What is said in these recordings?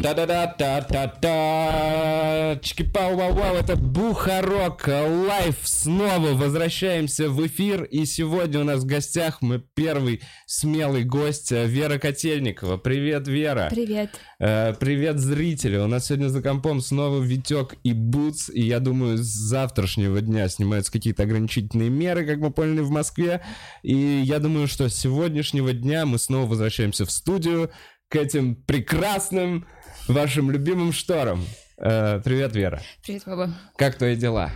Да-да-да-да-да-да. Чики-пау-вау-вау. Это Бухарог Лайв. Снова возвращаемся в эфир. И сегодня у нас в гостях мы первый смелый гость Вера Котельникова. Привет, Вера. Привет. Привет, зрители. У нас сегодня за компом снова Витек и Буц. И я думаю, с завтрашнего дня снимаются какие-то ограничительные меры, как мы поняли, в Москве. И я думаю, что с сегодняшнего дня мы снова возвращаемся в студию к этим прекрасным вашим любимым шторам. Привет, Вера. Привет, Вова. Как твои дела?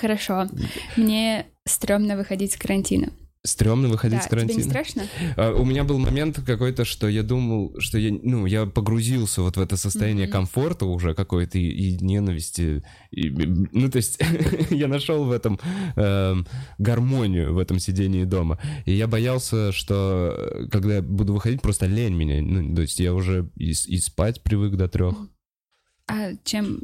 Хорошо. Мне стрёмно выходить с карантина. Стрёмно выходить, да, с карантина? Да, тебе не страшно? У меня был момент какой-то, что я думал, что я погрузился вот в это состояние комфорта уже какой-то и ненависти. Ну, то есть я нашел в этом гармонию, в этом сидении дома. И я боялся, что когда я буду выходить, просто лень меня. Ну, то есть я уже и спать привык до 3. А чем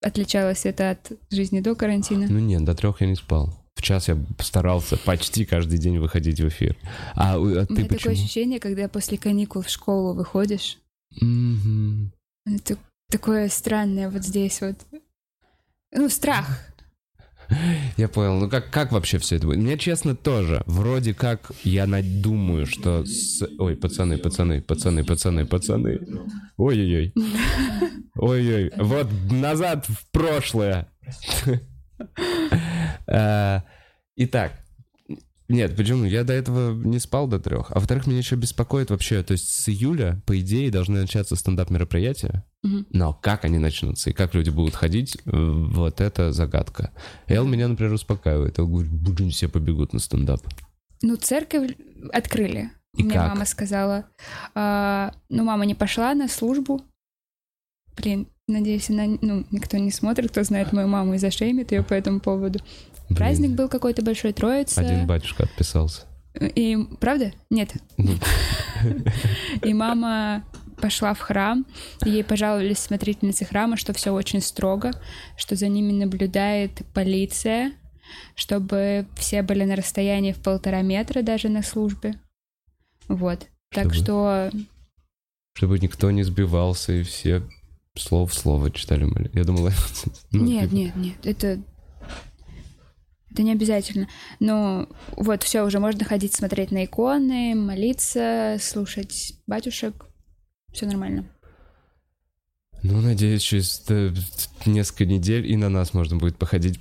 отличалось это от жизни до карантина? Ну нет, до 3 я не спал. В час я старался почти каждый день выходить в эфир. А ты почему? Такое ощущение, когда после каникул в школу выходишь. Mm-hmm. Это такое странное вот здесь вот. Ну, страх. Я понял. Ну, как вообще все это будет? Мне, честно, тоже. Вроде как я думаю, что... Ой, пацаны. Ой-ой-ой. Ой-ой. Вот назад в прошлое. Итак, нет, почему? Я до этого не спал до 3. А во-вторых, меня еще беспокоит вообще, то есть с июля, по идее, должны начаться стендап-мероприятия. Mm-hmm. Но как они начнутся и как люди будут ходить, вот это загадка. Эл меня, например, успокаивает. Он говорит, блин, все побегут на стендап. Ну, церковь открыли. И мне как? Мама сказала. Ну, мама не пошла на службу. Блин, надеюсь, она... Ну, никто не смотрит, кто знает мою маму и зашеймит ее по этому поводу. Блин. Праздник был какой-то большой Троицы. Один батюшка отписался. И... Правда? Нет. И мама пошла в храм. Ей пожаловались смотрительницы храма, что все очень строго, что за ними наблюдает полиция, чтобы все были на расстоянии в 1,5 метра даже на службе. Вот. Так что... Чтобы никто не сбивался, и все слово в слово читали. Я думала... Нет, это не обязательно. Но вот все, уже можно ходить, смотреть на иконы, молиться, слушать батюшек. Все нормально. Ну, надеюсь, через несколько недель и на нас можно будет походить,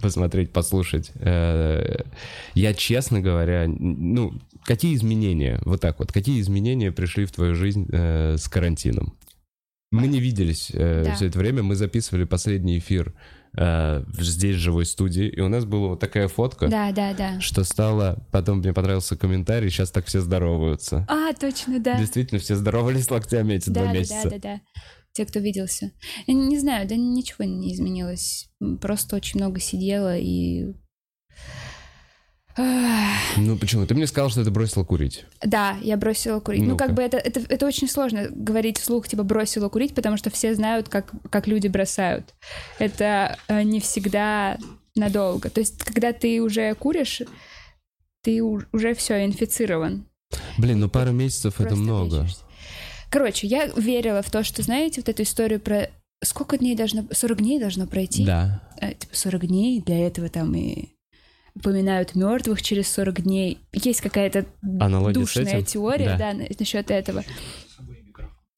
посмотреть, послушать. Я, честно говоря, ну, какие изменения, вот так вот, какие изменения пришли в твою жизнь с карантином? Мы не виделись все это время, мы записывали последний эфир здесь, в живой студии, и у нас была вот такая фотка, что стало, потом мне понравился комментарий, сейчас так все здороваются. А, точно, да. Действительно, все здоровались локтями эти 2 месяца. Да. Те, кто виделся. Я не знаю, да ничего не изменилось. Просто очень много сидела и... Ну почему? Ты мне сказал, что ты бросила курить. Да, я бросила курить. Ну как бы это очень сложно говорить вслух, типа бросила курить, потому что все знают, как люди бросают. Это не всегда надолго. То есть, когда ты уже куришь, ты уже все инфицирован. Блин, ну пару месяцев просто это много. Лечишься. Короче, я верила в то, что, знаете, вот эту историю про... Сколько дней должно... 40 дней должно пройти? Да. Типа 40 дней, для этого там и упоминают мертвых через 40 дней. Есть какая-то аналогия душная теория, да, насчет этого.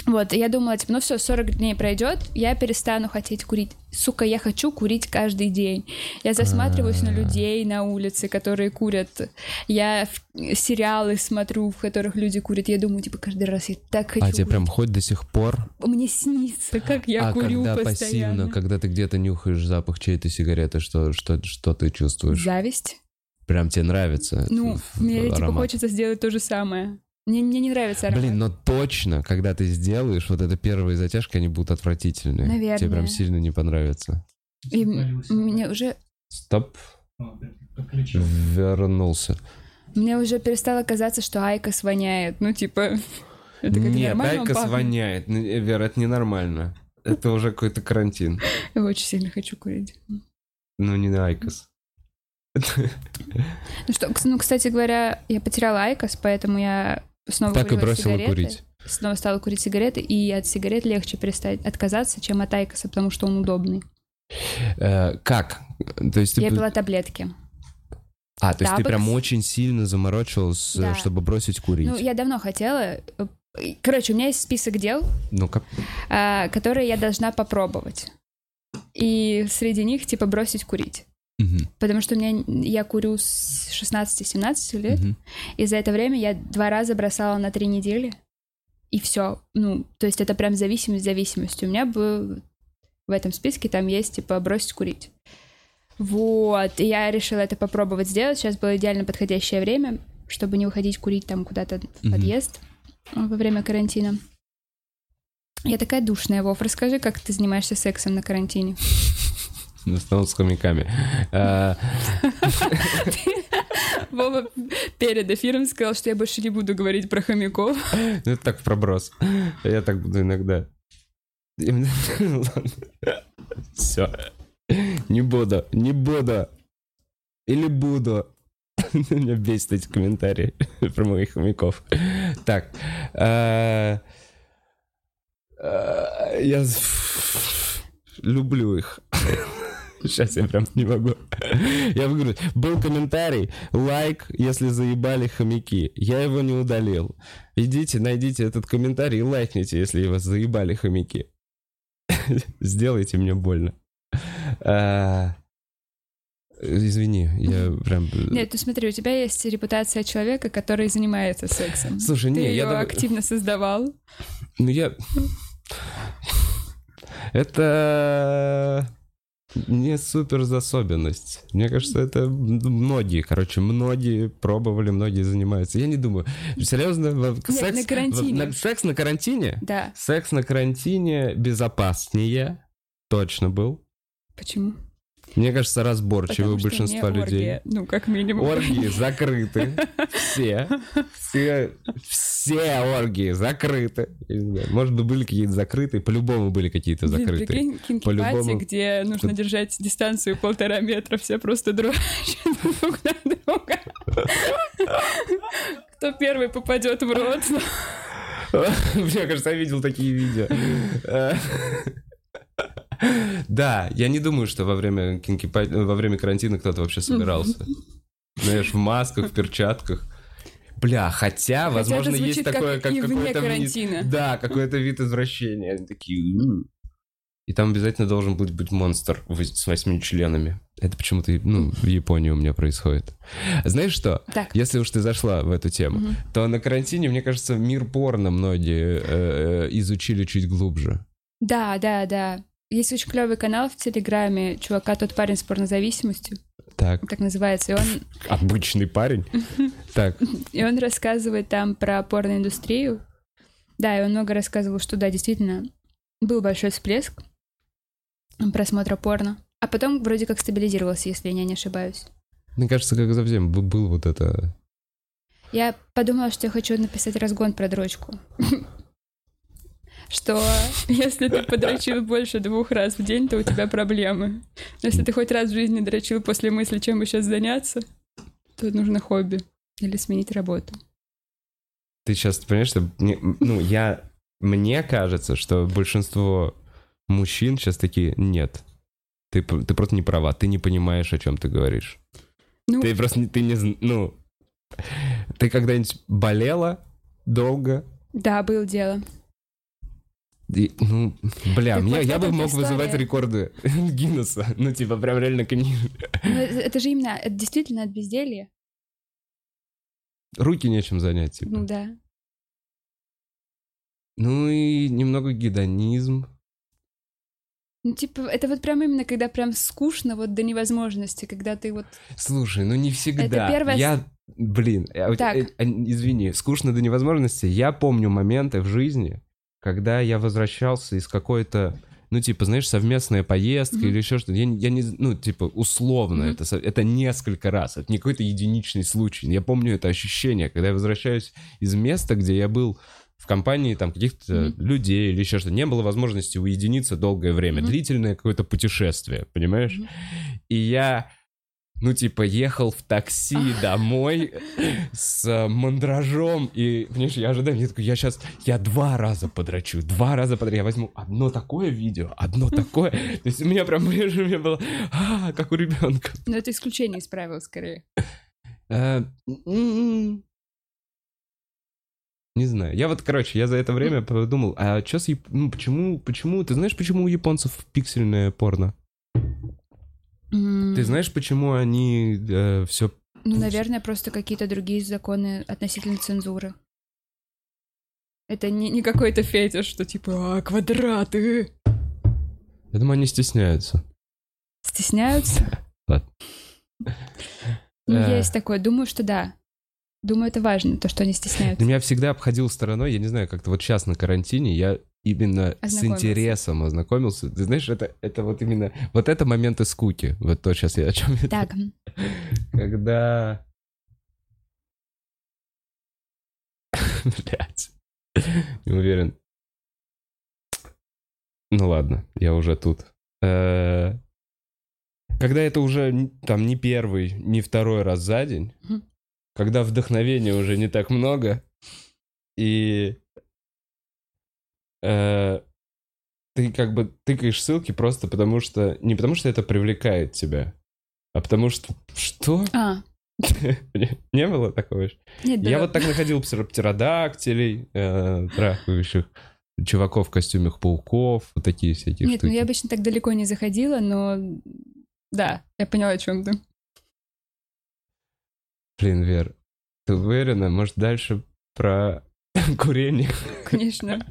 Вот, я думала, типа, ну все, 40 дней пройдет, я перестану хотеть курить. Сука, я хочу курить каждый день. Я засматриваюсь на людей на улице, которые курят. Я сериалы смотрю, в которых люди курят. Я думаю, типа, каждый раз я так хочу курить. А тебе прям хоть до сих пор? Мне снится, как я курю постоянно. А когда пассивно, когда ты где-то нюхаешь запах чьей-то сигареты, что ты чувствуешь? Зависть. Прям тебе нравится? Ну, мне типа хочется сделать то же самое. Мне не нравится аромат. Блин, но точно, когда ты сделаешь, вот это первые затяжки, они будут отвратительные. Наверное. Тебе прям сильно не понравится. И мне уже... Стоп. Вернулся. Мне уже перестало казаться, что Айкос воняет. Ну, типа... Это как нет, Айкос воняет. Вера, это ненормально. Это уже какой-то карантин. Я очень сильно хочу курить. Ну, не на Айкос. Ну, кстати говоря, я потеряла Айкос, поэтому я... Снова так и бросила сигареты. Курить. Снова стала курить сигареты, и от сигарет легче перестать отказаться, чем от айкоса, потому что он удобный. Как? То есть ты... Я пила таблетки. А, то есть ты прям очень сильно заморочилась, да, чтобы бросить курить? Ну, я давно хотела... Короче, у меня есть список дел, ну-ка, которые я должна попробовать. И среди них, типа, бросить курить. Угу. Потому что у меня, я курю с 16-17 лет, угу, и за это время я 2 раза бросала на 3 недели, и все. Ну, то есть это прям зависимость. У меня был... В этом списке там есть, типа, бросить курить. Вот, и я решила это попробовать сделать. Сейчас было идеально подходящее время, чтобы не выходить курить там куда-то в подъезд во время карантина. Я такая душная, Вов, расскажи, как ты занимаешься сексом на карантине? В основном с хомяками. Вова перед эфиром сказал, что я больше не буду говорить про хомяков. Ну, это так в проброс. Я так буду иногда. Все. Не буду. Или буду. Меня бесит эти комментарии про моих хомяков. Так. Я люблю их. Сейчас я прям не могу. Я выиграю. Был комментарий. Лайк, если заебали хомяки. Я его не удалил. Идите, найдите этот комментарий и лайкните, если вас заебали хомяки. Сделайте мне больно. Извини, я прям... Нет, ну смотри, у тебя есть репутация человека, который занимается сексом. Слушай, нет, я... Ты её активно создавал. Ну я... Это... не супер особенность. Мне кажется, это многие, короче, многие пробовали, многие занимаются. Я не думаю. Серьезно, секс на карантине? Да. Секс на карантине безопаснее точно был. Почему? Мне кажется, разборчивый у большинства людей. Ну, как минимум. Оргии закрыты. Все оргии закрыты. Может быть, были какие-то закрытые. По-любому были какие-то закрытые. Прикинь, кинки-пати, где нужно держать дистанцию 1,5 метра. Все просто дрожат друг на друга. Кто первый попадет в рот? Мне кажется, я видел такие видео. Да, я не думаю, что во время карантина кто-то вообще собирался. Знаешь, в масках, в перчатках. Бля, хотя, возможно, есть такое, как какой-то... Да, какой-то вид извращения. Они такие... И там обязательно должен быть монстр с 8 членами. Это почему-то, в Японии у меня происходит. Знаешь что? Так. Если уж ты зашла в эту тему, то на карантине, мне кажется, мир порно многие изучили чуть глубже. Да. Есть очень клевый канал в Телеграме чувака, тот парень с порнозависимостью. Так называется. И он... Обычный парень. Так. И он рассказывает там про порноиндустрию. Да, и он много рассказывал, что да, действительно, был большой всплеск просмотра порно. А потом вроде как стабилизировался, если я не ошибаюсь. Мне кажется, как совсем был вот это... Я подумала, что я хочу написать разгон про дрочку. Что если ты подрочил больше 2 раз в день, то у тебя проблемы. Но если ты хоть раз в жизни дрочил после мысли, чем бы сейчас заняться, то нужно хобби или сменить работу. Ты сейчас понимаешь, что... Мне кажется, что большинство мужчин сейчас такие: нет, ты просто не права, ты не понимаешь, о чем ты говоришь. Ты просто... Ты когда-нибудь болела долго? Да, было дело. Я бы мог вызывать рекорды Гиннесса. Прям реально книжка. Это же именно, это действительно от безделья. Руки нечем занять, типа. Ну да. Ну и немного гедонизм. Это вот прям именно, когда прям скучно вот до невозможности, когда ты вот... Слушай, не всегда. Это первое... Извини, скучно до невозможности. Я помню моменты в жизни... Когда я возвращался из какой-то, совместная поездка или еще что-то, я не, условно, это несколько раз, это не какой-то единичный случай. Я помню это ощущение, когда я возвращаюсь из места, где я был в компании там каких-то людей или еще что-то, не было возможности уединиться долгое время, длительное какое-то путешествие, понимаешь? И я ну, типа, ехал в такси домой с мандражом, и, понимаешь, я ожидаю, я такой, я два раза подрачу, я возьму одно такое видео, то есть у меня прям, понимаешь, у меня было, как у ребенка. Но это исключение из правил, скорее. Не знаю. Я вот, короче, я за это время подумал, а что с... Ну, почему... Ты знаешь, почему у японцев пиксельное порно? Ты знаешь, почему они все... Ну, наверное, просто какие-то другие законы относительно цензуры. Это не какой-то фетиш, что типа, квадраты. Я думаю, они стесняются. Стесняются? Ладно. Есть такое. Думаю, что да. Думаю, это важно, то, что они стесняются. Меня всегда обходил стороной, я не знаю, как-то вот сейчас на карантине я именно с интересом ознакомился. Ты знаешь, это вот именно... Вот это моменты скуки. Вот то сейчас я о чем... Так. Когда... Блядь. Не уверен. Ну ладно, я уже тут. Когда это уже там не первый, не второй раз за день... Когда вдохновения уже не так много, и ты как бы тыкаешь ссылки просто потому что... Не потому что это привлекает тебя, а потому что... Что? Не было такого еще? Я вот так находил птеродактилей, трахающих чуваков в костюмах пауков, вот такие всякие штуки. Нет, ну я обычно так далеко не заходила, но... Да, я поняла, о чем ты. Блин, Вер, ты уверена? Может, дальше про курение? Конечно.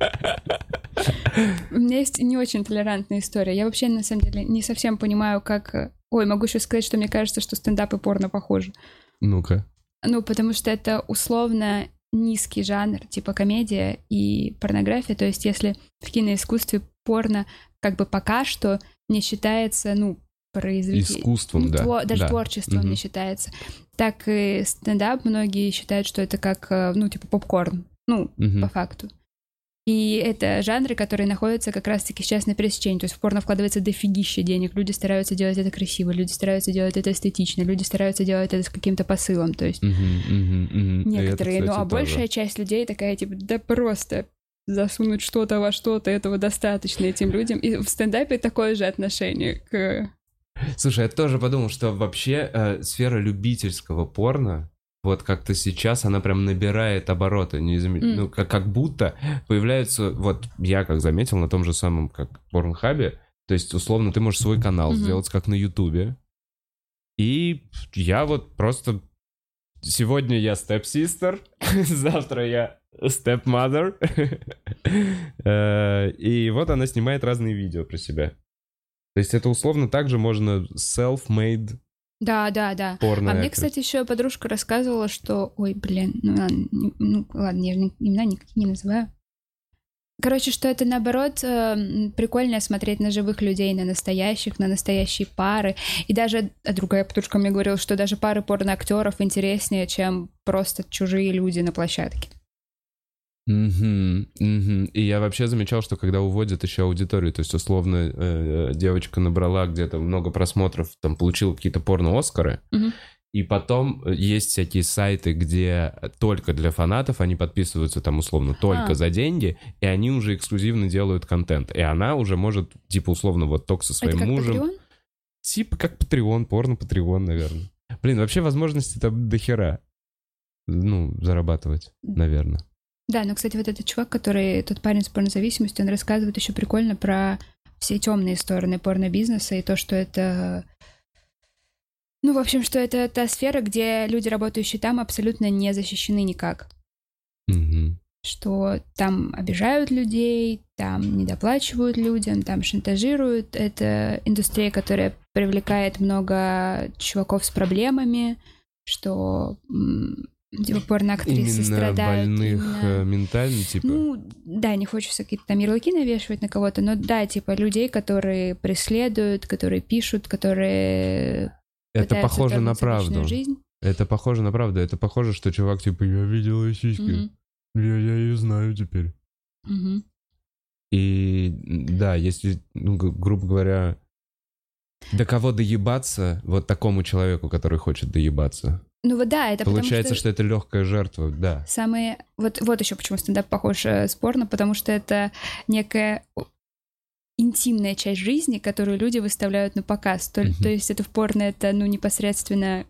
У меня есть не очень толерантная история. Я вообще, на самом деле, не совсем понимаю, как... Ой, могу еще сказать, что мне кажется, что стендап и порно похожи. Ну-ка. Ну, потому что это условно низкий жанр, типа комедия и порнография. То есть, если в киноискусстве порно как бы пока что не считается, ну, искусством, ну, да. Даже творчеством не считается. Так и стендап многие считают, что это как, ну, типа попкорн. Ну, по факту. И это жанры, которые находятся как раз-таки сейчас на пересечении. То есть в порно вкладывается дофигища денег. Люди стараются делать это красиво, люди стараются делать это эстетично, люди стараются делать это с каким-то посылом. То есть некоторые. Это, кстати, ну, а большая часть людей такая, типа, да просто... засунуть что-то во что-то, этого достаточно этим людям. И в стендапе такое же отношение к... Слушай, я тоже подумал, что вообще сфера любительского порно, вот как-то сейчас она прям набирает обороты. Ну, как будто появляются... Вот я как заметил на том же самом, как Порнхабе, то есть, условно, ты можешь свой канал сделать, как на Ютубе. И я вот просто... Сегодня я степ-систер, завтра я степ-мазер. И вот она снимает разные видео про себя. То есть это условно также можно self-made. Да. А мне, кстати, еще подружка рассказывала, что... Ой, блин, ну ладно, я же имена никакие не называю. Короче, что это, наоборот, прикольно смотреть на живых людей, на настоящих, на настоящие пары. И даже, а другая подружка мне говорила, что даже пары порноактеров интереснее, чем просто чужие люди на площадке. И я вообще замечал, что когда уводят еще аудиторию, то есть, условно, девочка набрала где-то много просмотров, там, получила какие-то порно-оскары, и потом есть всякие сайты, где только для фанатов, они подписываются там условно только за деньги, и они уже эксклюзивно делают контент. И она уже может, типа, условно, вот ток со своим мужем. Patreon? Типа как Patreon, порно-Patreon, наверное. Блин, вообще возможности там дохера, ну, зарабатывать, наверное. Да, ну, кстати, вот этот чувак, который, тот парень с порнозависимостью, он рассказывает еще прикольно про все темные стороны порно-бизнеса и то, что это... Ну, в общем, что это та сфера, где люди, работающие там, абсолютно не защищены никак. Что там обижают людей, там недоплачивают людям, там шантажируют. Это индустрия, которая привлекает много чуваков с проблемами, что типа порноактрисы страдают. Больных ментально, типа? Ну, да, не хочется какие-то там ярлыки навешивать на кого-то, но да, типа людей, которые преследуют, которые пишут, которые... Это похоже на правду. Это похоже, что чувак типа, я видел ее сиськи. Я ее знаю теперь. И да, если, ну, грубо говоря, До кого доебаться, вот такому человеку, который хочет доебаться. Ну вот да, это получается, потому, что это легкая жертва, да. Самые... Вот еще почему стендап похож с порно, потому что это некая интимная часть жизни, которую люди выставляют на показ. То есть это в порно, это ну непосредственно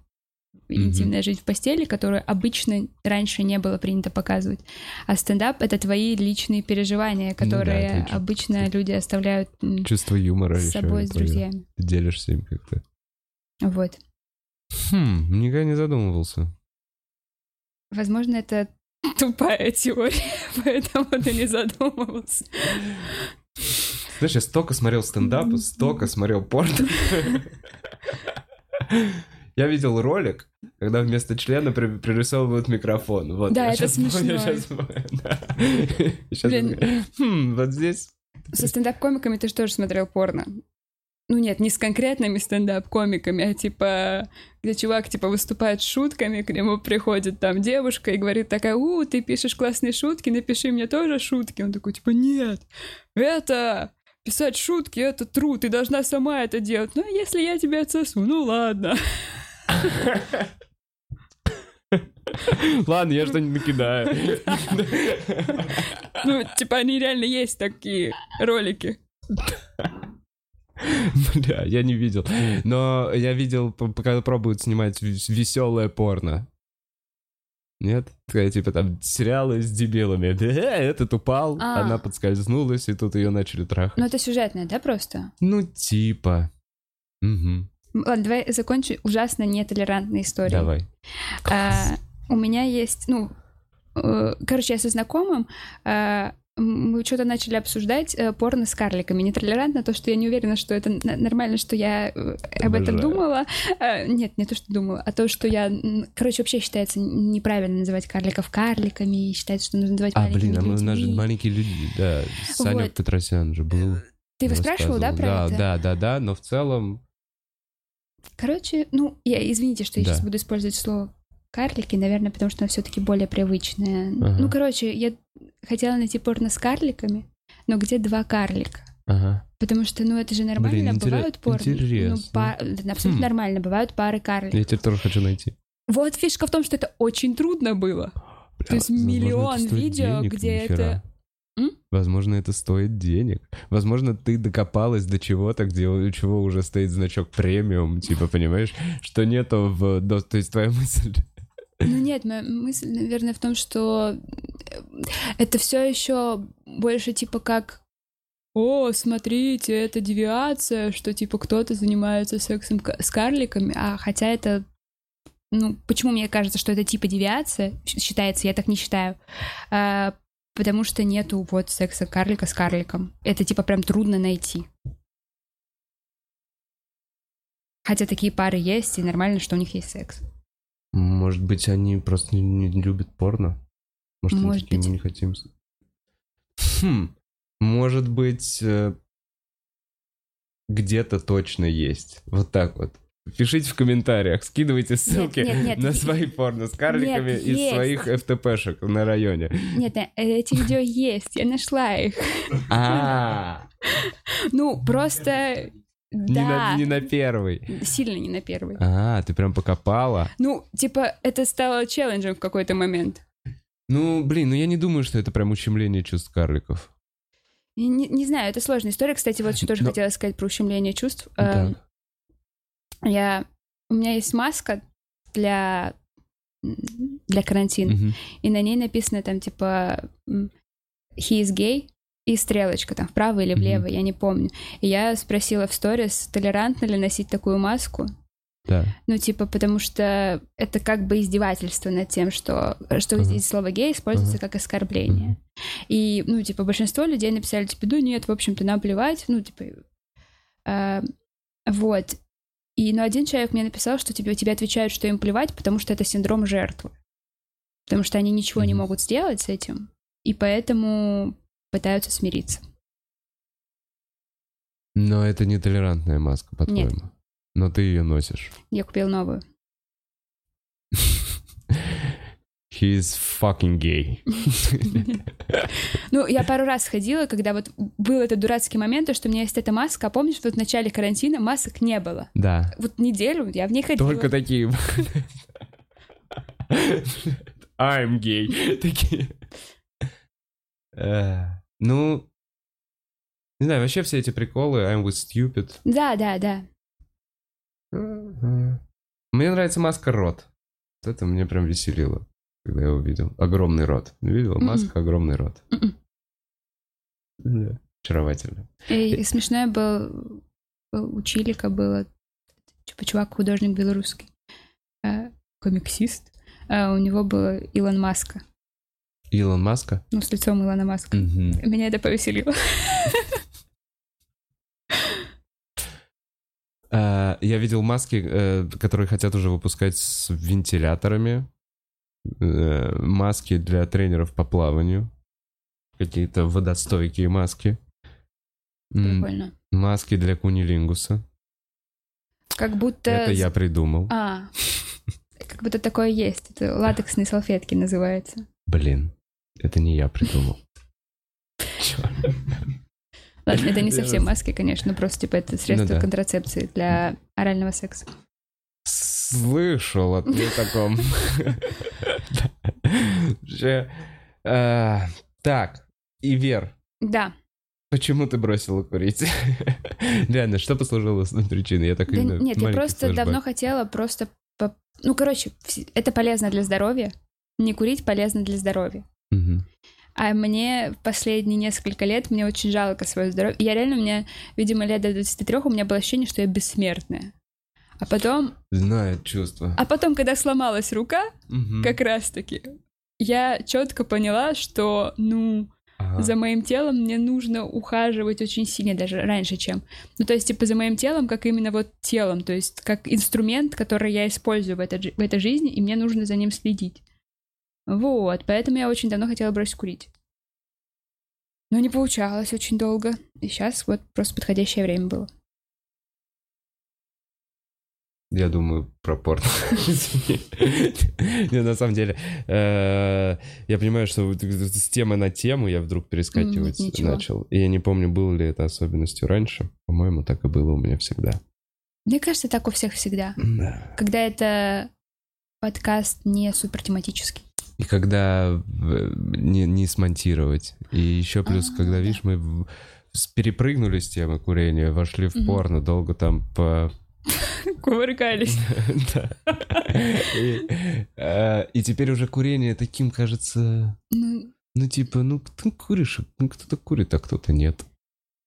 интимная жизнь в постели, которую обычно раньше не было принято показывать. А стендап — это твои личные переживания, которые ну да, обычно люди оставляют чувство юмора с собой, с друзьями. Ты делишься им как-то. Вот. Никогда не задумывался. Возможно, это тупая теория, поэтому ты не задумывался. Знаешь, я столько смотрел стендап, столько смотрел порно. Я видел ролик, когда вместо члена пририсовывают микрофон. Вот. Да, это смешно. Сейчас вот здесь. Со стендап-комиками ты же тоже смотрел порно. Ну нет, не с конкретными стендап-комиками, а типа, где чувак типа выступает с шутками, к нему приходит там девушка и говорит такая: «У, ты пишешь классные шутки, напиши мне тоже шутки». Он такой типа: «Нет, это... Писать шутки — это труд, ты должна сама это делать. Ну, если я тебя отсосу, ну ладно». Ладно, я что-нибудь накидаю. Ну, типа, они реально есть такие ролики. Бля, я не видел. Но я видел, когда пробуют снимать веселое порно. Нет? Типа там сериалы с дебилами. Этот упал, она подскользнулась, и тут ее начали трахать. Ну это сюжетное, да, просто? Ну типа. Угу. Ладно, давай закончим ужасно нетолерантной историей. Давай. У меня есть, короче, я со знакомым... Мы что-то начали обсуждать порно с карликами. Нетолерантно то, что я не уверена, что это нормально, что я об этом думала. Нет, не то, что думала, а то, что я... Короче, вообще считается неправильно называть карликов карликами, считается, что нужно называть маленькими людьми. У нас же маленькие люди, да. Саня вот. Петросян же был. Ты его спрашивал, да, про это? Да, но в целом... Короче, извините, что я сейчас буду использовать слово карлики, наверное, потому что она все-таки более привычная. Ага. Ну, короче, я хотела найти порно с карликами, но где два карлика? Ага. Потому что, это же нормально, бывают порно. Интересно. Абсолютно нормально, бывают пары карликов. Я теперь тоже хочу найти. Вот фишка в том, что это очень трудно было. Бля, то есть миллион видео, где это... Возможно, это стоит денег. Возможно, ты докопалась до чего-то, где у чего уже стоит значок премиум, типа, понимаешь, что нету в... То есть твоя мысль... Ну нет, моя мысль, наверное, в том, что это все еще больше типа как: «О, смотрите, это девиация, что типа кто-то занимается сексом с карликами», а хотя это... почему мне кажется, что это типа девиация, считается, я так не считаю, потому что нету вот секса карлика с карликом. Это типа прям трудно найти. Хотя такие пары есть, и нормально, что у них есть секс. Может быть, они просто не любят порно? Может быть. Мы не хотим... Может быть, где-то точно есть. Вот так вот. Пишите в комментариях, скидывайте ссылки на свои порно с карликами из своих ФТПшек на районе. Нет, эти видео есть, я нашла их. Просто... Не на первый. Сильно не на первый. Ты прям покопала. Это стало челленджем в какой-то момент. Я не думаю, что это прям ущемление чувств карликов. Не знаю, это сложная история. Кстати, вот что тоже хотела сказать про ущемление чувств. У меня есть маска для карантина, и на ней написано там типа «He is gay», и стрелочка там вправо или влево, я не помню. И я спросила в сторис, толерантно ли носить такую маску. Да. Потому что это как бы издевательство над тем, что здесь слово «гей» используется как оскорбление. И, большинство людей написали, нет, в общем-то, нам плевать, вот. И, один человек мне написал, что у тебя отвечают, что им плевать, потому что это синдром жертвы. Потому что они ничего не могут сделать с этим, и поэтому... пытаются смириться. Но это не толерантная маска, по-твоему. Нет. Но ты ее носишь. Я купил новую. he's fucking gay. Ну, я пару раз ходила, когда вот был этот дурацкий момент, то, что у меня есть эта маска, а помнишь, вот в начале карантина масок не было? Да. Вот неделю я в ней ходила. Только такие... I'm gay. Такие... Ну... Не знаю, вообще все эти приколы, I'm with stupid. Да, да, да. Мне нравится маска рот. Вот это меня прям веселило, когда я увидел. Огромный рот. Видела? Маска, огромный рот. Да. Очаровательно. И смешное было... У Чилика было... Типа чувак-художник белорусский. Комиксист. У него было Илон Маска. Илон Маска? Ну, с лицом Илона Маска. Меня это повеселило. Я видел маски, которые хотят уже выпускать с вентиляторами. Маски для тренеров по плаванию. Какие-то водостойкие маски. Прикольно. Маски для кунилингуса. Как будто... Это я придумал. А, как будто такое есть. Это латексные салфетки называются. Блин, это не я придумал. Чёрт. Ладно, это не совсем маски, конечно, просто типа это средство контрацепции для орального секса. Слышал о таком. Так, и Вер. Да. Почему ты бросила курить? Реально, что послужило причиной? Я так и не знаю. Нет, я просто давно хотела просто... Ну, короче, это полезно для здоровья. Не курить полезно для здоровья. А мне последние несколько лет, мне очень жалко свое здоровье. Я реально, у меня, видимо, лет до 23, у меня было ощущение, что я бессмертная. А потом... Знаю чувство. А потом, когда сломалась рука, как раз-таки, я четко поняла, что, ну, за моим телом мне нужно ухаживать очень сильно, даже раньше, чем... Ну, то есть, типа, за моим телом, как именно вот телом, то есть, как инструмент, который я использую в этой жизни, и мне нужно за ним следить. Вот, поэтому я очень давно хотела бросить курить. Но не получалось очень долго. И сейчас вот просто подходящее время было. Я думаю про порно. Не, на самом деле, я понимаю, что с темы на тему я вдруг перескакивать начал. И я не помню, было ли это особенностью раньше. По-моему, так и было у меня всегда. Мне кажется, так у всех всегда. Когда это подкаст не супертематический. И когда не смонтировать. И еще плюс, когда, видишь, мы перепрыгнули с темы курения, вошли в порно, долго там по... Кувыркались. И теперь уже курение таким кажется... Ну, типа, ну, ты куришь, ну, кто-то курит, а кто-то нет.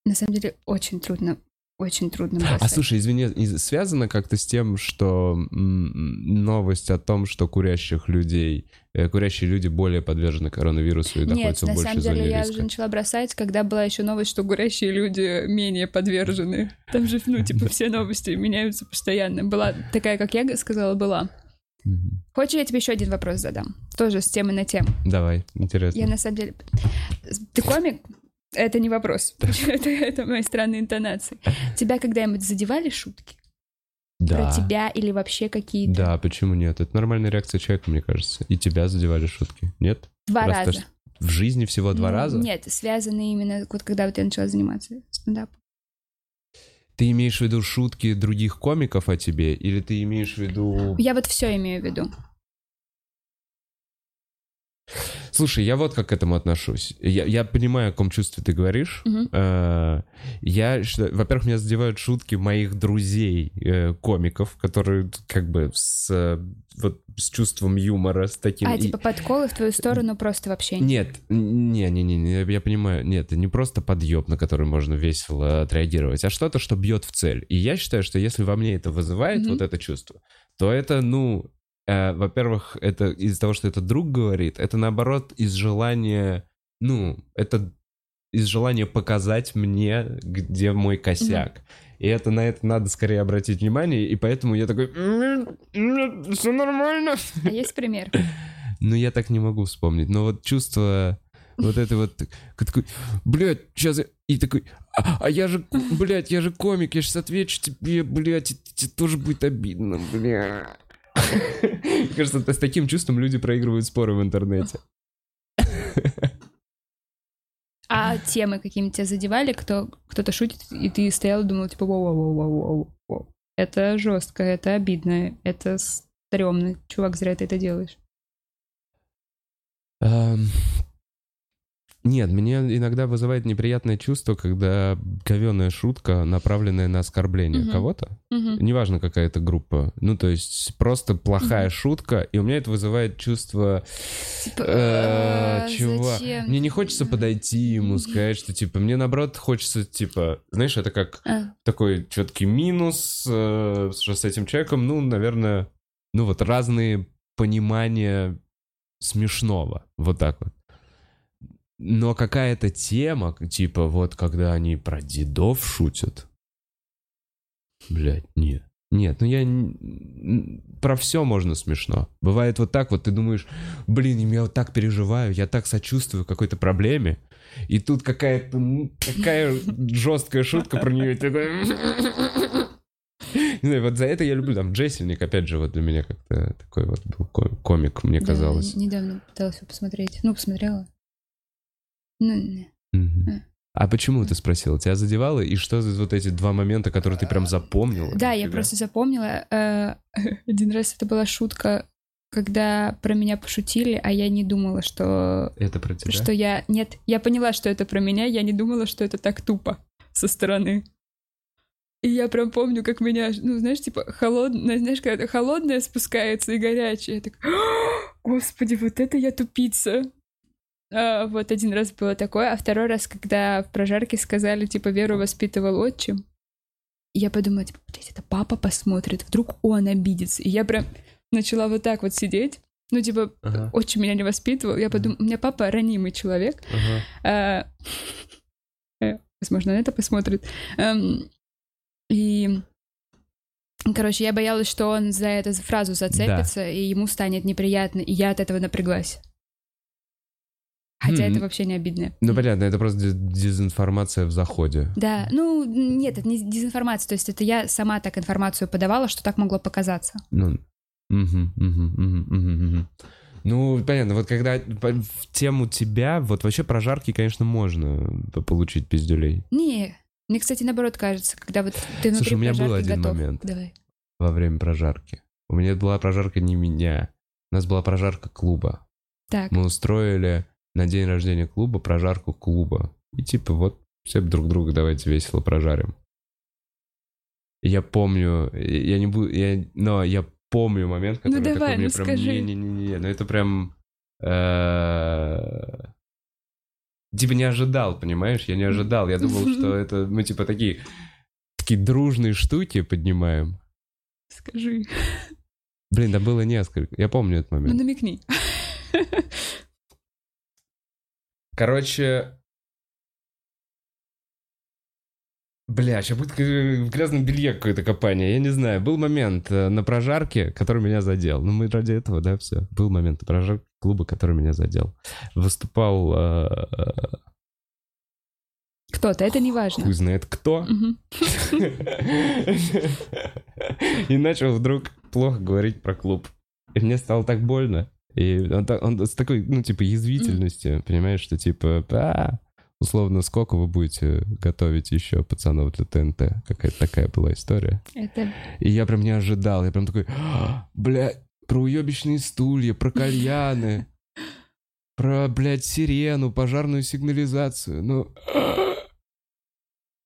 На самом деле, очень трудно. Очень трудно бросать. А слушай, извини, связано как-то с тем, что новость о том, что курящие люди более подвержены коронавирусу и находятся в большей зоне риска? Нет, на самом деле я уже начала бросать, когда была еще новость, что курящие люди менее подвержены. Там же, ну, типа, все новости меняются постоянно. Была такая, как я сказала, была. Хочешь, я тебе еще один вопрос задам? Тоже с темы на тему. Давай, интересно. Я на самом деле... Ты комик? Это не вопрос. Это мои странные интонации. Тебя когда-нибудь задевали шутки? Да. Про тебя или вообще какие-то? Да, почему нет? Это нормальная реакция человека, мне кажется. И тебя задевали шутки, нет? Два раза. В жизни всего два раза? Нет, связаны именно, вот когда вот я начала заниматься стендапом. Ты имеешь в виду шутки других комиков о тебе? Или ты имеешь в виду... Я вот все имею в виду. Слушай, я вот как к этому отношусь. Я понимаю, о ком чувстве ты говоришь. Я считаю, во-первых, меня задевают шутки моих друзей, комиков, которые как бы с чувством юмора, с таким... А, типа подколы в твою сторону просто вообще нет? Нет, не, я понимаю, нет, не просто подъеб, на который можно весело отреагировать, а что-то, что бьет в цель. И я считаю, что если во мне это вызывает вот это чувство, то это, ну... Во-первых, это из-за того, что это друг говорит, это наоборот из желания, ну, это из желания показать мне, где мой косяк. И это на это надо скорее обратить внимание, и поэтому я такой, все нормально. А есть пример? Ну, я так не могу вспомнить, но вот чувство вот это вот, такой, блядь, сейчас я... И такой, а я же, блядь, я же комик, я сейчас отвечу тебе, блядь, и тебе тоже будет обидно, блядь. Мне кажется, с таким чувством люди проигрывают споры в интернете. А темы какие-нибудь тебя задевали? Кто-то шутит, и ты стоял и думал, типа, воу-воу-воу-воу-воу. Это жестко, это обидно, это стрёмно. Чувак, зря ты это делаешь. Нет, меня иногда вызывает неприятное чувство, когда говёная шутка, направленная на оскорбление кого-то. Неважно, какая это группа. Ну, то есть, просто плохая шутка, и у меня это вызывает чувство... Чувак, мне не хочется подойти ему, сказать, что, типа, мне, наоборот, хочется, типа... Знаешь, это как такой четкий минус с этим человеком. Ну, наверное, ну вот разные понимания смешного. Вот так вот. Но какая-то тема, типа, вот, когда они про дедов шутят. Блядь, нет. Нет, ну я... Про все можно смешно. Бывает вот так вот, ты думаешь, блин, я вот так переживаю, я так сочувствую какой-то проблеме. И тут какая-то такая жесткая шутка про нее. Не знаю, вот за это я люблю. Там Джессельник, опять же, вот для меня как-то такой вот был комик, мне казалось. Недавно пыталась его посмотреть. Ну, посмотрела. Ну, не. А почему ты спросила? Тебя задевало? И что за вот эти два момента, которые ты прям запомнила? Да, я просто запомнила. Один раз это была шутка, когда про меня пошутили, а я не думала, что... Это про тебя? Что я... Нет, я поняла, что это про меня, я не думала, что это так тупо со стороны. И я прям помню, как меня... Ну, знаешь, типа, холодное... Знаешь, когда холодное спускается и горячее. Я так... Господи, вот это я тупица. Вот один раз было такое, а второй раз, когда в прожарке сказали, типа, Веру воспитывал отчим, я подумала, типа, блядь, это папа посмотрит, вдруг он обидится. И я прям начала вот так вот сидеть, ну, типа, отчим меня не воспитывал, я подумала, у меня папа ранимый человек, возможно, он это посмотрит. И... Короче, я боялась, что он за эту фразу зацепится, да. И ему станет неприятно, и я от этого напряглась. Хотя это вообще не обидно. Ну, понятно, это просто дезинформация в заходе. Да, ну, нет, это не дезинформация, то есть это я сама так информацию подавала, что так могло показаться. Ну, ну понятно, вот когда в тему тебя, вот вообще прожарки, конечно, можно получить пиздюлей. Не, мне, кстати, наоборот кажется, когда вот ты внутри. Слушай, у меня был один момент. Давай. Во время прожарки. У меня была прожарка не меня, у нас была прожарка клуба. Так. Мы устроили... На день рождения клуба прожарку клуба. И типа вот все друг друга давайте весело прожарим. Я помню, я не буду, но я помню момент, который ну, давай, такой мне прям скажи. Не, ну это прям типа не ожидал, понимаешь? Я не ожидал, я думал, что это мы типа такие дружные штуки поднимаем. Скажи. Блин, да было несколько. Я помню этот момент. Ну намекни. Короче, бля, сейчас будет в грязном белье какое-то копание, я не знаю. Был момент на прожарке, который меня задел. Ну, мы ради этого, да, все. Был момент на прожарке клуба, который меня задел. Выступал... Кто-то, это не важно. Хуй знает кто. И начал вдруг плохо говорить про клуб. И мне стало так больно. И он с такой, ну, типа, язвительностью, понимаешь, что, типа, условно, сколько вы будете готовить еще пацанов для ТНТ? Какая-то такая была история. Это... И я прям не ожидал, я прям такой, блядь, про уебищные стулья, про кальяны, про, блядь, сирену, пожарную сигнализацию, ну...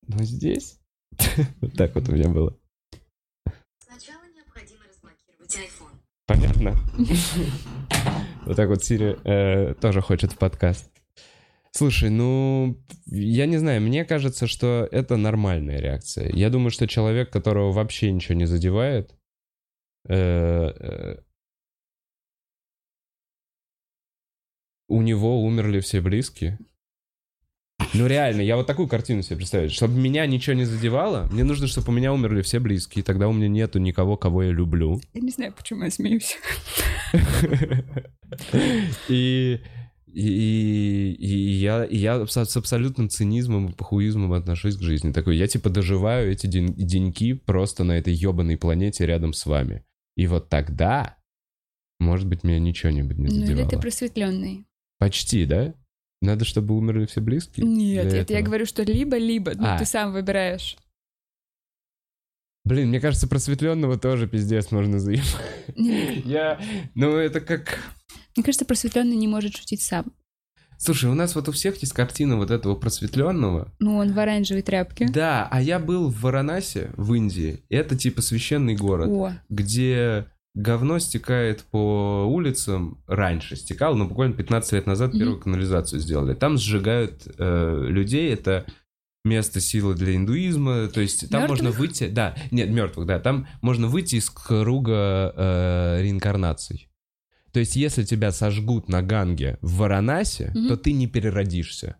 Ну, здесь? Вот так вот у меня было. Сначала необходимо разблокировать iPhone. Понятно. Вот так вот Сири тоже хочет в подкаст. Слушай, ну, я не знаю, мне кажется, что это нормальная реакция. Я думаю, что человек, которого вообще ничего не задевает... у него умерли все близкие. Ну, реально, я вот такую картину себе представляю. Чтобы меня ничего не задевало, мне нужно, чтобы у меня умерли все близкие. Тогда у меня нету никого, кого я люблю. Я не знаю, почему я смеюсь. И я с абсолютным цинизмом и похуизмом отношусь к жизни. Такой, я типа доживаю эти деньки просто на этой ебаной планете рядом с вами. И вот тогда, может быть, меня ничего-нибудь не задевало. Ну или ты просветленный. Почти, да? Надо, чтобы умерли все близкие? Нет, это я говорю, что либо-либо. Ну, ты сам выбираешь. Блин, мне кажется, просветленного тоже пиздец можно заебать. Ну, это как... Мне кажется, просветленный не может шутить сам. Слушай, у нас вот у всех есть картина вот этого просветленного. Ну, он в оранжевой тряпке. Да, а я был в Варанаси, в Индии. Это типа священный город, где говно стекает по улицам. Раньше стекало, но буквально 15 лет назад первую канализацию сделали. Там сжигают людей, это... место силы для индуизма, то есть там можно выйти... Да, нет, мертвых, да. Там можно выйти из круга реинкарнаций. То есть если тебя сожгут на Ганге в Варанаси, то ты не переродишься.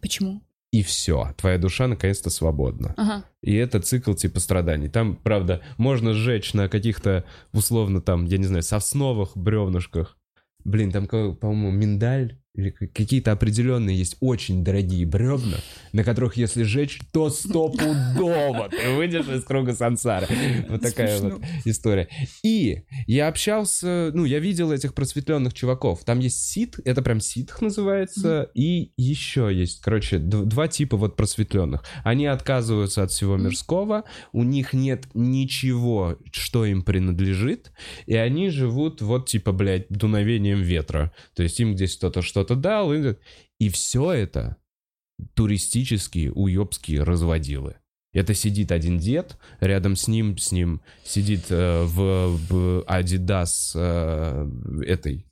Почему? И все. Твоя душа наконец-то свободна. Ага. И это цикл типа страданий. Там, правда, можно сжечь на каких-то, условно, там, я не знаю, сосновых бревнышках. Блин, там, по-моему, миндаль или какие-то определенные есть очень дорогие бревна, на которых, если сжечь, то стопудово ты выйдешь из круга сансары. Вот такая вот история. И я общался, ну, я видел этих просветленных чуваков. Там есть сит, это прям сит их называется, и еще есть, короче, два типа вот просветленных. Они отказываются от всего мирского, у них нет ничего, что им принадлежит, и они живут вот типа, блядь, дуновением ветра. То есть им здесь кто-то что-то дал, и все это туристические уебские разводилы. Это сидит один дед, рядом с ним сидит в Адидас этой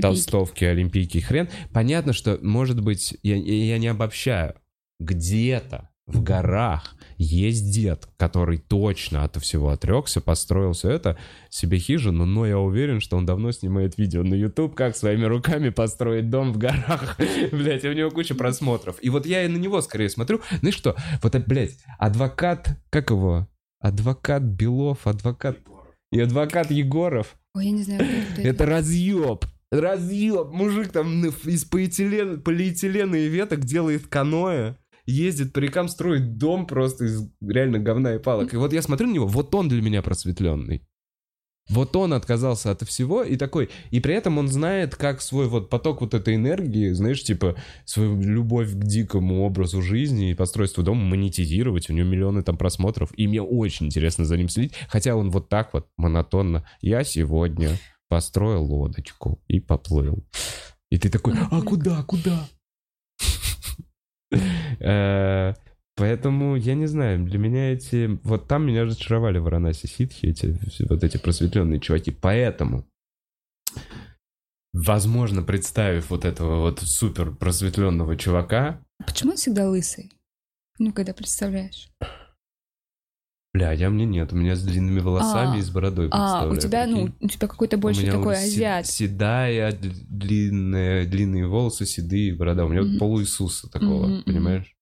толстовке олимпийки хрен. Понятно, что, может быть, я не обобщаю, где-то в горах есть дед, который точно от всего отрекся, построил все это себе хижину, но я уверен, что он давно снимает видео на YouTube, как своими руками построить дом в горах. Блять, у него куча просмотров. И вот я и на него скорее смотрю. Знаешь что? Вот, блять, адвокат, как его? Адвокат Белов, адвокат... И адвокат Егоров. Ой, я не знаю, кто это. Это разъеб. Разъеб. Мужик там из полиэтилена и веток делает каноэ. Ездит по рекам, строит дом просто из реально говна и палок. И вот я смотрю на него, вот он для меня просветленный. Вот он отказался от всего и такой... И при этом он знает, как свой вот поток вот этой энергии, знаешь, типа, свою любовь к дикому образу жизни и постройству дома монетизировать. У него миллионы там просмотров. И мне очень интересно за ним следить. Хотя он вот так вот монотонно. Я сегодня построил лодочку и поплыл. И ты такой, а куда, куда? Поэтому, я не знаю, для меня эти... Вот там меня разочаровали в Варанаси ситхи, эти просветленные чуваки. Поэтому, возможно, представив вот этого вот супер просветленного чувака... Почему он всегда лысый? Ну, когда представляешь. Бля, у меня с длинными волосами и с бородой представляю. У тебя какой-то больше такой азиат. Седая, длинные волосы, седые, борода. У меня вот полуисуса такого, понимаешь?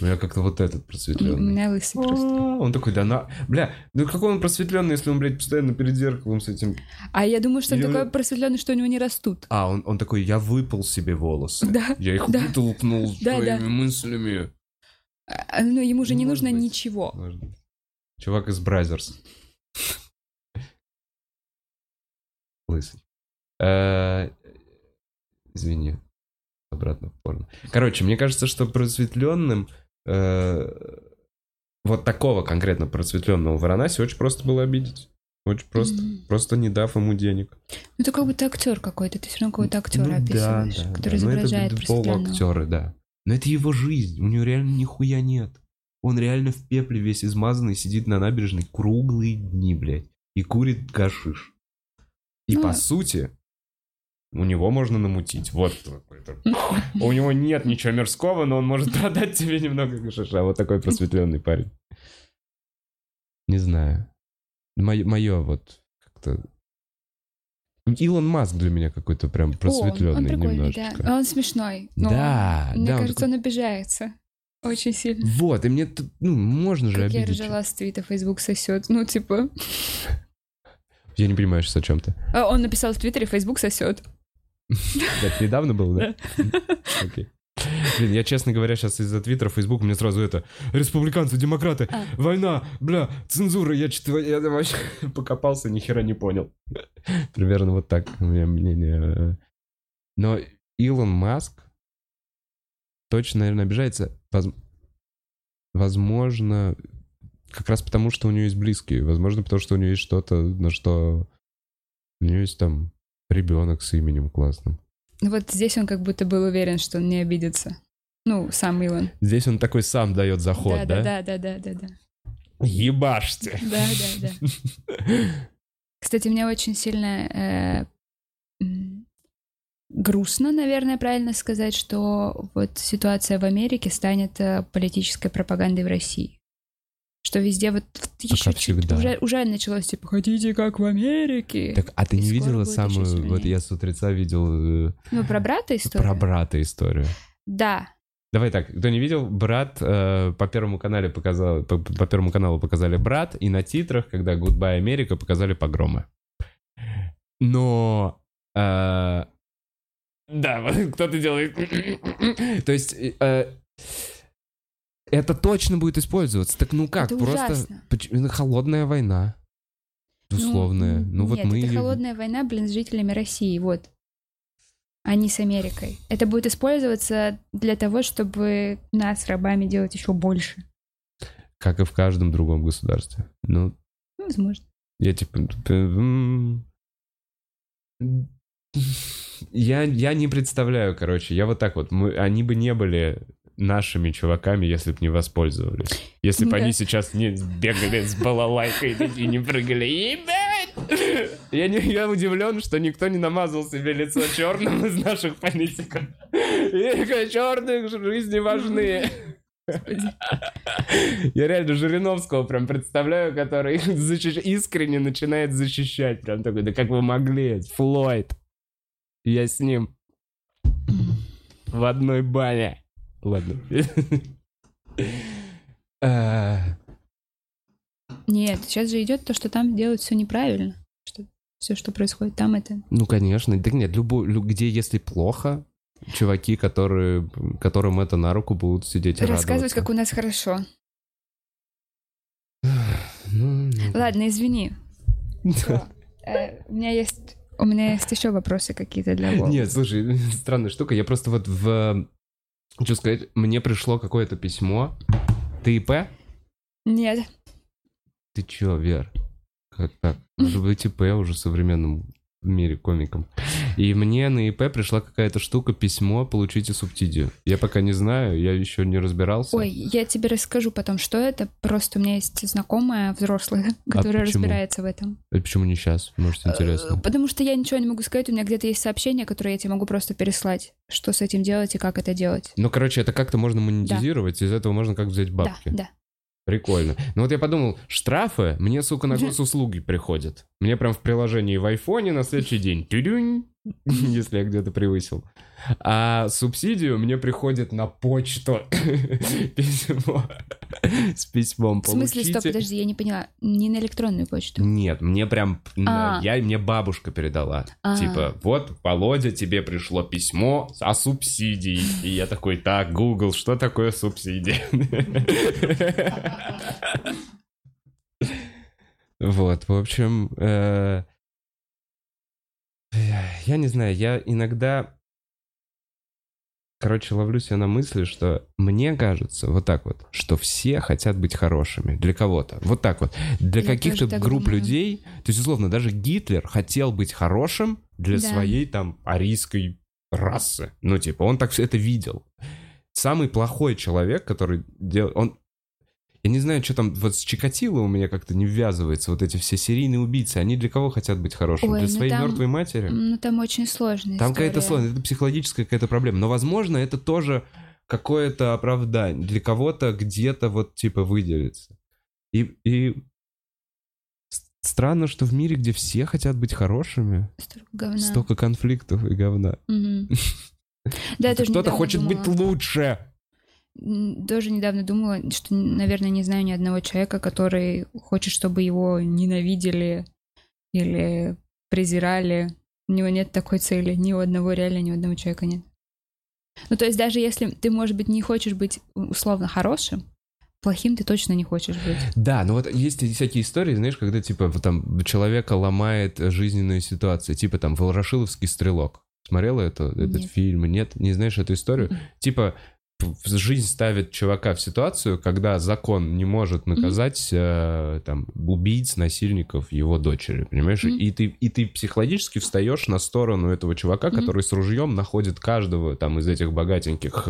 У меня как-то вот этот просветленный. У меня лысый просто. Он такой, какой он просветленный, если он, блядь, постоянно перед зеркалом с этим. А я думаю, что он такой просветленный, что у него не растут. А, он такой, я выпал себе волосы. Да. Я их вытолкнул своими мыслями. Но ему же не нужно ничего. Может быть. Чувак из Бразерс. Лысый. Извини. Обратно в порно. Короче, мне кажется, что просветленным... Вот такого конкретно просветленного Варанаси очень просто было обидеть. Очень просто. Просто не дав ему денег. Ну, ты как будто актер какой-то. Ты все равно какого-то актера описываешь, который изображает просветленного. Это полуактеры, да. Но это его жизнь. У него реально нихуя нет. Он реально в пепле весь измазанный, сидит на набережной круглые дни, блядь, и курит гашиш. И по сути, у него можно намутить. Вот такой-то. У него нет ничего мирского, но он может продать тебе немного гашиша. Вот такой просветленный парень. Не знаю. Мое вот как-то... Илон Маск для меня какой-то прям просветленный немножечко. Да. Он смешной. Да. Мне кажется, он обижается. Очень сильно. Вот, и мне, можно же обидеть. Как я ржала с твита, Facebook сосет. Я не понимаю сейчас о чем ты. Он написал в Твиттере, Facebook сосет. Так недавно было, да? Окей. Блин, я, честно говоря, сейчас из-за Твиттера, Фейсбука мне сразу это... Республиканцы, демократы, война, бля, цензура. Я вообще покопался, нихера не понял. Примерно вот так у меня мнение. Но Илон Маск точно, наверное, обижается. Возможно, как раз потому, что у него есть близкие. Возможно, потому что у него есть что-то, на что... У него есть там ребенок с именем классным. Вот здесь он как будто был уверен, что он не обидится. Ну, сам Илон. Здесь он такой сам дает заход, да? Да. Ебашьте! Да. Кстати, мне очень сильно грустно, наверное, правильно сказать, что вот ситуация в Америке станет политической пропагандой в России. Что везде вот еще уже началось, типа, хотите, как в Америке. Так, а ты не видела самую... Вот я с утреца видел... Ну, про брата историю? Про брата историю. Да. Давай так, кто не видел, брат по Первому каналу показали брат, и на титрах, когда Goodbye Америка, показали погромы. Но... Да, кто-то делает... То есть... Это точно будет использоваться. Так ну как? Это просто ужасно. Холодная война. Условная. Это холодная война, блин, с жителями России, вот. А не с Америкой. Это будет использоваться для того, чтобы нас рабами делать еще больше. Как и в каждом другом государстве. Ну, возможно. Я не представляю, короче. Я вот так вот. Они бы не были... нашими чуваками, если бы не воспользовались. Если бы они сейчас не бегали с балалайкой и такие не прыгали. Ебать! Я удивлен, что никто не намазал себе лицо черным из наших политиков. Черных жизни важны. Я реально Жириновского прям представляю, который искренне начинает защищать. Прям такой, да как вы могли? Флойд. Я с ним в одной бане. Ладно. Нет, сейчас же идет то, что там делают все неправильно. Все, что происходит там, это... Ну, конечно. Так нет, где если плохо, чуваки, которым это на руку, будут сидеть и рассказывать, как у нас хорошо. Ладно, извини. У меня есть еще вопросы какие-то для вас. Нет, слушай, странная штука. Я просто вот хочу сказать, мне пришло какое-то письмо. Ты ИП? Нет. Ты чё, Вер? Как так? Может быть, ИП уже в современном мире комиком. И мне на ИП пришла какая-то штука, письмо, получите субсидию. Я пока не знаю, я еще не разбирался. Ой, я тебе расскажу потом, что это. Просто у меня есть знакомая взрослая, которая разбирается в этом. А почему не сейчас? Может, интересно. Потому что я ничего не могу сказать, у меня где-то есть сообщение, которое я тебе могу просто переслать. Что с этим делать и как это делать. Ну, короче, это как-то можно монетизировать, да. Из этого можно как взять бабки. Да. Прикольно. Ну вот я подумал, штрафы мне, сука, на госуслуги приходят. Мне прям в приложении в айфоне на следующий день. Тюдюнь, если я где-то превысил. А субсидию мне приходит на почту письмо. С письмом получите. В смысле, стоп, подожди, я не поняла. Не на электронную почту? Нет, мне прям... Мне бабушка передала. Типа, вот, Володя, тебе пришло письмо о субсидии. И я такой, так, Google, что такое субсидия? Вот, в общем... Я не знаю, я иногда... Короче, ловлю себя на мысли, что мне кажется, вот так вот, что все хотят быть хорошими для кого-то. Вот так вот. Для каких-то групп людей. То есть, условно, даже Гитлер хотел быть хорошим для своей там арийской расы. Ну, типа, он так все это видел. Самый плохой человек, который делал... Я не знаю, что там вот с Чикатило у меня как-то не ввязывается. Вот эти все серийные убийцы, они для кого хотят быть хорошими? Для своей мертвой матери? Ну, там очень сложная история. Там какая-то сложная, это психологическая какая-то проблема. Но, возможно, это тоже какое-то оправдание. Для кого-то где-то вот типа выделится. И странно, что в мире, где все хотят быть хорошими, столько конфликтов и говна. Кто-то хочет быть лучше. Даже недавно думала, что, наверное, не знаю ни одного человека, который хочет, чтобы его ненавидели или презирали. У него нет такой цели. Ни у одного человека нет. Ну, то есть даже если ты, может быть, не хочешь быть условно хорошим, плохим ты точно не хочешь быть. Да, ну вот есть всякие истории, знаешь, когда, типа, там, человека ломает жизненная ситуация. Типа, там, Ворошиловский стрелок. Смотрела этот фильм? Нет? Не знаешь эту историю? Типа, жизнь ставит чувака в ситуацию, когда закон не может наказать там, убийц, насильников его дочери, понимаешь? И ты психологически встаешь на сторону этого чувака, который с ружьем находит каждого там из этих богатеньких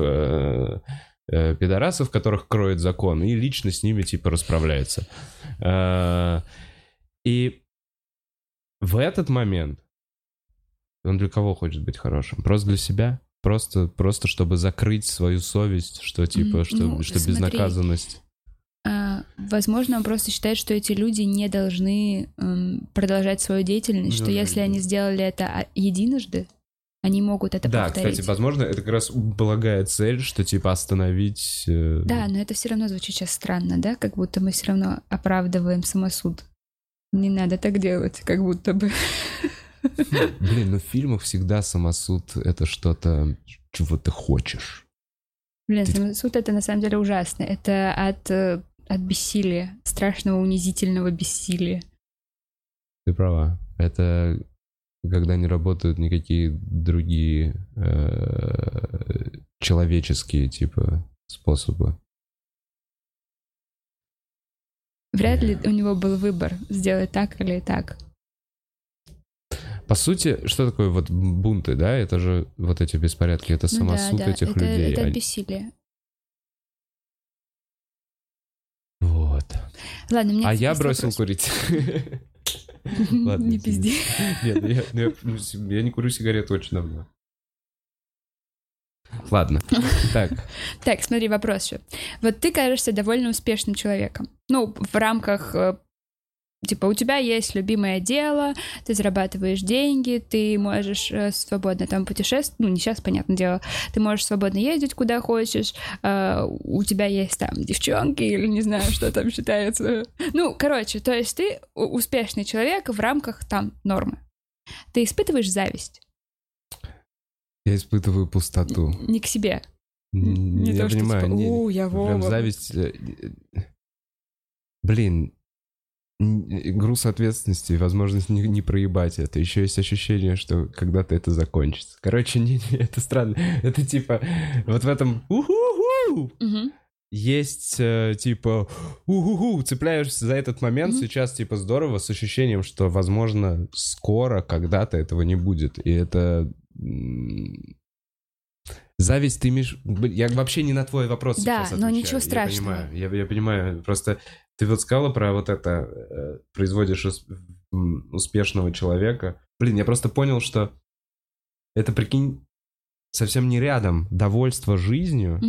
пидорасов, которых кроет закон, и лично с ними типа расправляется. И в этот момент он для кого хочет быть хорошим? Просто для себя? Просто чтобы закрыть свою совесть, что типа, что, ну, что смотри, безнаказанность. Возможно, он просто считает, что эти люди не должны продолжать свою деятельность, что если они сделали это единожды, они могут это повторить. Да, кстати, возможно, это как раз благая цель, что типа остановить... Да, но это все равно звучит сейчас странно, да? Как будто мы все равно оправдываем самосуд. Не надо так делать, как будто бы... Блин, ну в фильмах всегда самосуд — это что-то, чего ты хочешь. Блин, самосуд — это на самом деле ужасно. Это от бессилия, страшного унизительного бессилия. Ты права. Это когда не работают никакие другие человеческие типа способы. Вряд ли у него был выбор сделать так или так. По сути, что такое вот бунты, да? Это же вот эти беспорядки, это самосуд этих людей. Это бессилие. Вот. Ладно, мне я бросил курить. Не пизди. Нет, я не курю сигарет очень давно. Ладно. Так, смотри, вопрос еще. Вот ты кажешься довольно успешным человеком. Ну, в рамках... Типа, у тебя есть любимое дело, ты зарабатываешь деньги, ты можешь свободно там путешествовать, ну, не сейчас, понятное дело, ты можешь свободно ездить куда хочешь, у тебя есть там девчонки или не знаю, что там считается. Ну, короче, то есть ты успешный человек в рамках там нормы. Ты испытываешь зависть? Я испытываю пустоту. Не к себе. Не то, что типа, я Вова. Прям зависть... Блин... Груз ответственности и возможность не проебать это. Еще есть ощущение, что когда-то это закончится. Короче, это странно. Это типа вот в этом есть типа цепляешься за этот момент сейчас типа здорово с ощущением, что возможно скоро когда-то этого не будет. И это... Зависть, ты имеешь... Я вообще не на твой вопрос сейчас отвечаю. Да, но ничего страшного. Я понимаю, просто... Ты вот сказала про вот это, производишь успешного человека. Блин, я просто понял, что это, прикинь, совсем не рядом. Довольство жизнью,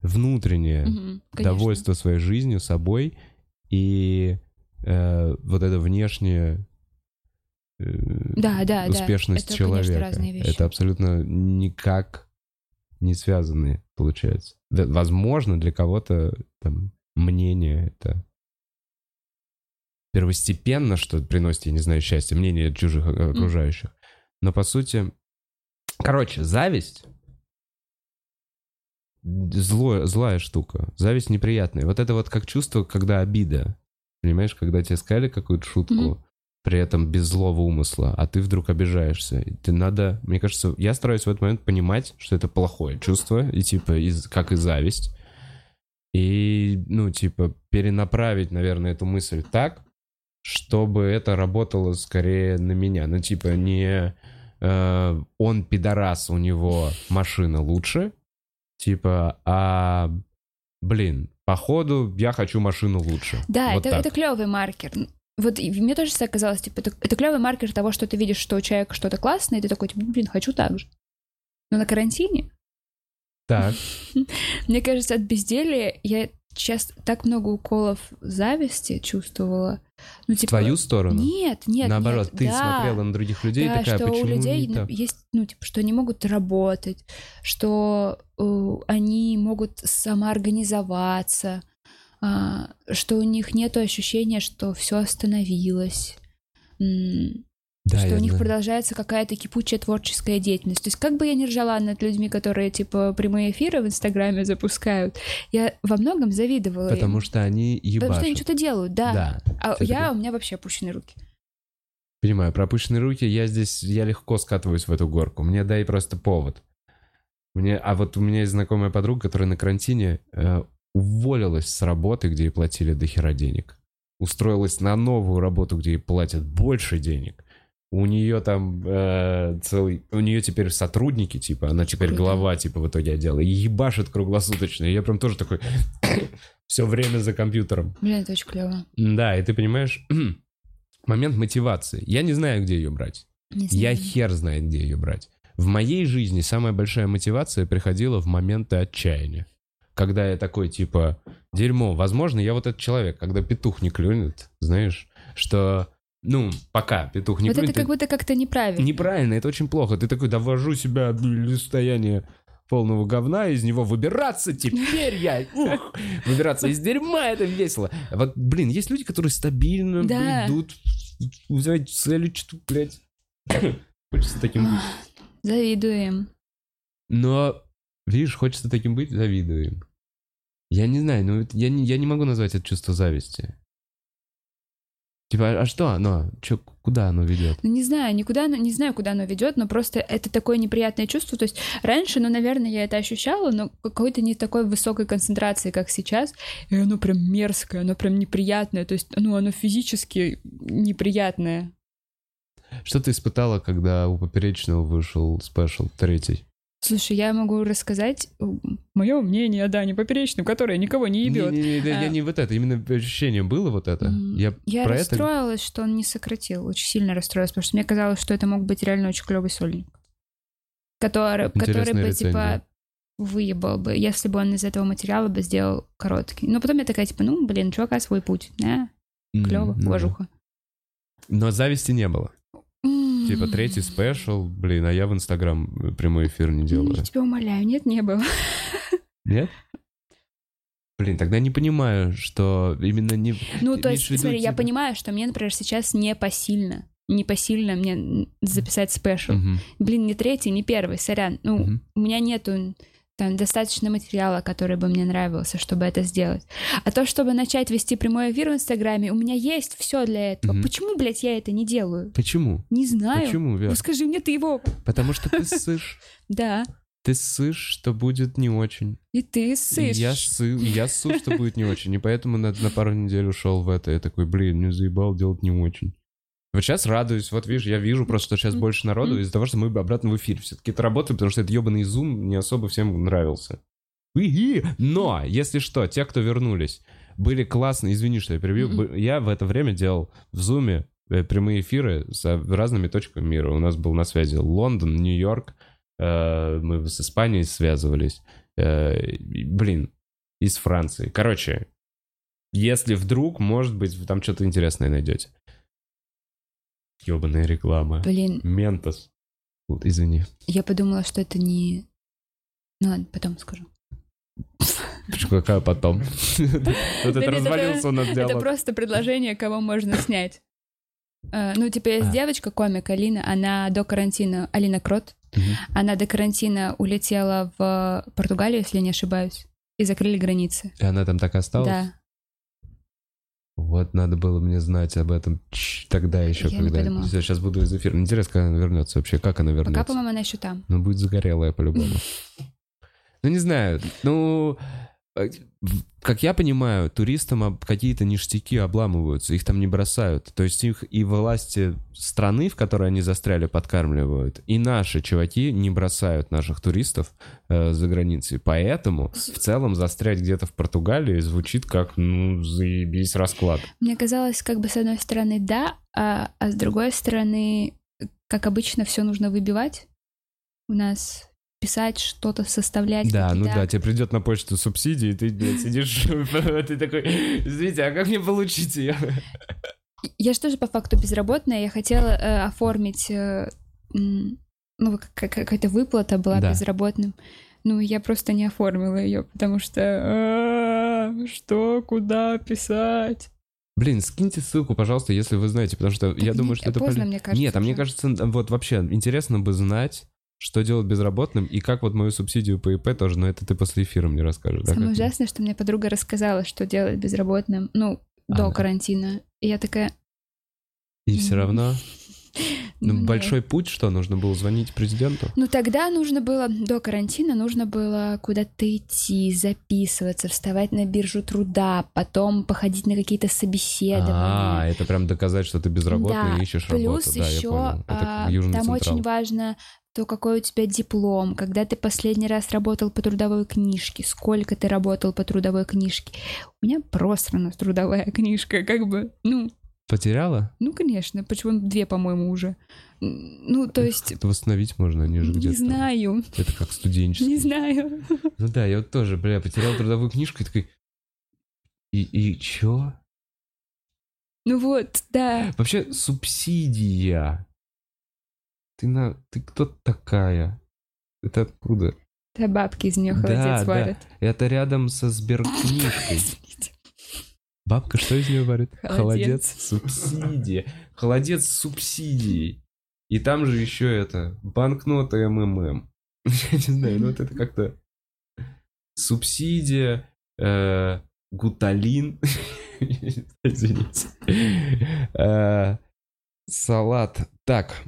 внутреннее довольство своей жизнью, собой, и вот это внешнее успешность человека. Это, конечно, разные вещи. Это абсолютно никак не связанные, получается. Возможно, для кого-то там... Мнение это первостепенно, что приносит, я не знаю, счастье, мнение чужих окружающих. Но по сути... Короче, зависть злая штука. Зависть неприятная. Вот это вот как чувство, когда обида. Понимаешь, когда тебе сказали какую-то шутку, при этом без злого умысла, а ты вдруг обижаешься. И ты надо... Мне кажется, я стараюсь в этот момент понимать, что это плохое чувство, и типа как и зависть. И, ну, типа, перенаправить, наверное, эту мысль так, чтобы это работало скорее на меня. Ну, типа, не он пидорас, у него машина лучше, типа, а, блин, походу я хочу машину лучше. Да, вот это клевый маркер. Вот мне тоже всегда казалось, типа, это клевый маркер того, что ты видишь, что у человека что-то классное, и ты такой, типа, блин, хочу так же. Но на карантине... Так. Мне кажется, от безделья я сейчас так много уколов зависти чувствовала. Ну, типа, в твою сторону? Нет. Наоборот, ты смотрела на других людей и такая, почему не так? Да, что у людей есть, ну, типа, что они могут работать, что они могут самоорганизоваться, что у них нет ощущения, что все остановилось. Да, что у них продолжается какая-то кипучая творческая деятельность. То есть как бы я ни ржала над людьми, которые типа прямые эфиры в Инстаграме запускают, я во многом завидовала им. Что они ебашут. Потому что они что-то делают, да. А у меня вообще опущенные руки. Понимаю, про опущенные руки я легко скатываюсь в эту горку. Мне дай просто повод. А вот у меня есть знакомая подруга, которая на карантине уволилась с работы, где ей платили дохера денег. Устроилась на новую работу, где ей платят больше денег. У нее там у нее теперь сотрудники, типа, она теперь глава, типа, в итоге отдела. И ебашит круглосуточно. И я прям тоже такой все время за компьютером. Блин, это очень клево. Да, и ты понимаешь, момент мотивации. Я не знаю, где ее брать. Я хер знает, где ее брать. В моей жизни самая большая мотивация приходила в моменты отчаяния. Когда я такой, типа, дерьмо, возможно, я вот этот человек, когда петух не клюнет, знаешь, что... Ну, пока петух не вот клюнет. Вот это как будто как-то неправильно. Неправильно, это очень плохо. Ты такой, довожу себя до состояния полного говна, из него выбираться теперь я. Выбираться из дерьма, это весело. Вот, блин, есть люди, которые стабильно идут, взять целью, что, блядь. Хочется таким быть. Завидуем. Но, видишь, хочется таким быть, завидуем. Я не знаю, но я не могу назвать это чувство зависти. Типа, а что оно? Куда оно ведет? Не знаю, не знаю, куда оно ведет, но просто это такое неприятное чувство. То есть раньше, наверное, я это ощущала, но какой-то не такой высокой концентрации, как сейчас. И оно прям мерзкое, оно прям неприятное. То есть, оно физически неприятное. Что ты испытала, когда у Поперечного вышел спешл 3? Слушай, я могу рассказать мое мнение о Дане Поперечном, которое никого не ебет. Я не вот это, именно ощущение было вот это. Я расстроилась, что он не сократил, очень сильно расстроилась, потому что мне казалось, что это мог быть реально очень клевый сольник, который бы типа выебал бы, если бы он из этого материала бы сделал короткий. Но потом я такая типа, чувака свой путь, да, клево, уважуха. Но зависти не было. Типа 3 спешл, блин, а я в Инстаграм прямой эфир не делаю. Я тебя умоляю, нет, не было. Нет? Блин, тогда не понимаю, что именно не... то есть, смотри, я понимаю, что мне, например, сейчас непосильно мне записать спешл. Блин, не 3, не 1, сорян. У меня нету там достаточно материала, который бы мне нравился, чтобы это сделать. А то, чтобы начать вести прямой эфир в Инстаграме, у меня есть все для этого. Почему, блядь, я это не делаю? Почему? Не знаю. Почему, Вера? Ну скажи мне ты его. Потому что ты ссышь. Да. Ты ссышь, что будет не очень. И ты ссышь. Я ссу, что будет не очень. И поэтому на пару недель ушел в это. Я такой, блин, не заебал, делать не очень. Вот сейчас радуюсь, вот видишь, я вижу просто, что сейчас больше народу из-за того, что мы обратно в эфире. Все-таки это работает, потому что этот ебаный Zoom не особо всем нравился. Но, если что, те, кто вернулись, были классные, извини, что я перебью, я в это время делал в Zoom прямые эфиры с разными точками мира. У нас был на связи Лондон, Нью-Йорк, мы с Испанией связывались, из Франции. Короче, если вдруг, может быть, вы там что-то интересное найдете. Ёбаная реклама. Блин. Ментос. Извини. Я подумала, что это не... Ну ладно, потом скажу. Какая потом? Вот это развалился над диалогом. Это просто предложение, кого можно снять. Типа есть девочка-комик Алина, она до карантина... Алина Крот. Она до карантина улетела в Португалию, если не ошибаюсь, и закрыли границы. И она там так осталась? Да. Вот надо было мне знать об этом тогда еще, я сейчас буду из эфира. Интересно, когда она вернется вообще, как она вернется. Пока, по-моему, она еще там. Ну, будет загорелая по-любому. Ну, не знаю, как я понимаю, туристам какие-то ништяки обламываются, их там не бросают. То есть их и власти страны, в которой они застряли, подкармливают, и наши чуваки не бросают наших туристов за границей. Поэтому в целом застрять где-то в Португалии звучит как, заебись расклад. Мне казалось, как бы с одной стороны да, а с другой стороны, как обычно, все нужно выбивать у нас... писать что-то, составлять. Да, тебе придет на почту субсидии, и ты, блядь, сидишь, ты такой, извините, а как мне получить ее? Я же тоже по факту безработная, я хотела оформить, какая-то выплата была безработным, я просто не оформила ее, потому что, что, куда писать? Блин, скиньте ссылку, пожалуйста, если вы знаете, потому что так я думаю, что это полезно. Мне кажется, нет, а мне кажется, вот вообще интересно бы знать, что делать безработным, и как вот мою субсидию по ИП тоже, но это ты после эфира мне расскажешь. Самое ужасное, что мне подруга рассказала, что делать безработным, ну, до карантина. И я такая... И все равно... Ну, большой путь, что нужно было звонить президенту? Ну, тогда нужно было, до карантина, нужно было куда-то идти, записываться, вставать на биржу труда, потом походить на какие-то собеседования. А, это прям доказать, что ты безработный, да, и ищешь работу. Плюс еще там очень важно... то какой у тебя диплом, когда ты последний раз работал по трудовой книжке, сколько ты работал по трудовой книжке. У меня просрана трудовая книжка, как бы, ну... Потеряла? Ну, конечно, почему? 2, по-моему, уже. Ну, то есть... Это восстановить можно, они же где-то... Не знаю. Это как студенчество. Не знаю. Ну да, я вот тоже, бля, потерял трудовую книжку и такой... И чё? Ну вот, да. Вообще, субсидия... Ты кто такая? Это откуда? Да, бабки из нее холодец варят. Да. Это рядом со сберкнижкой. Бабка что из нее варит? Холодец. Субсидия. Холодец с субсидией. И там же еще это банкнота МММ. Я не знаю, ну вот это как-то субсидия, гуталин. Извините. Салат. Так.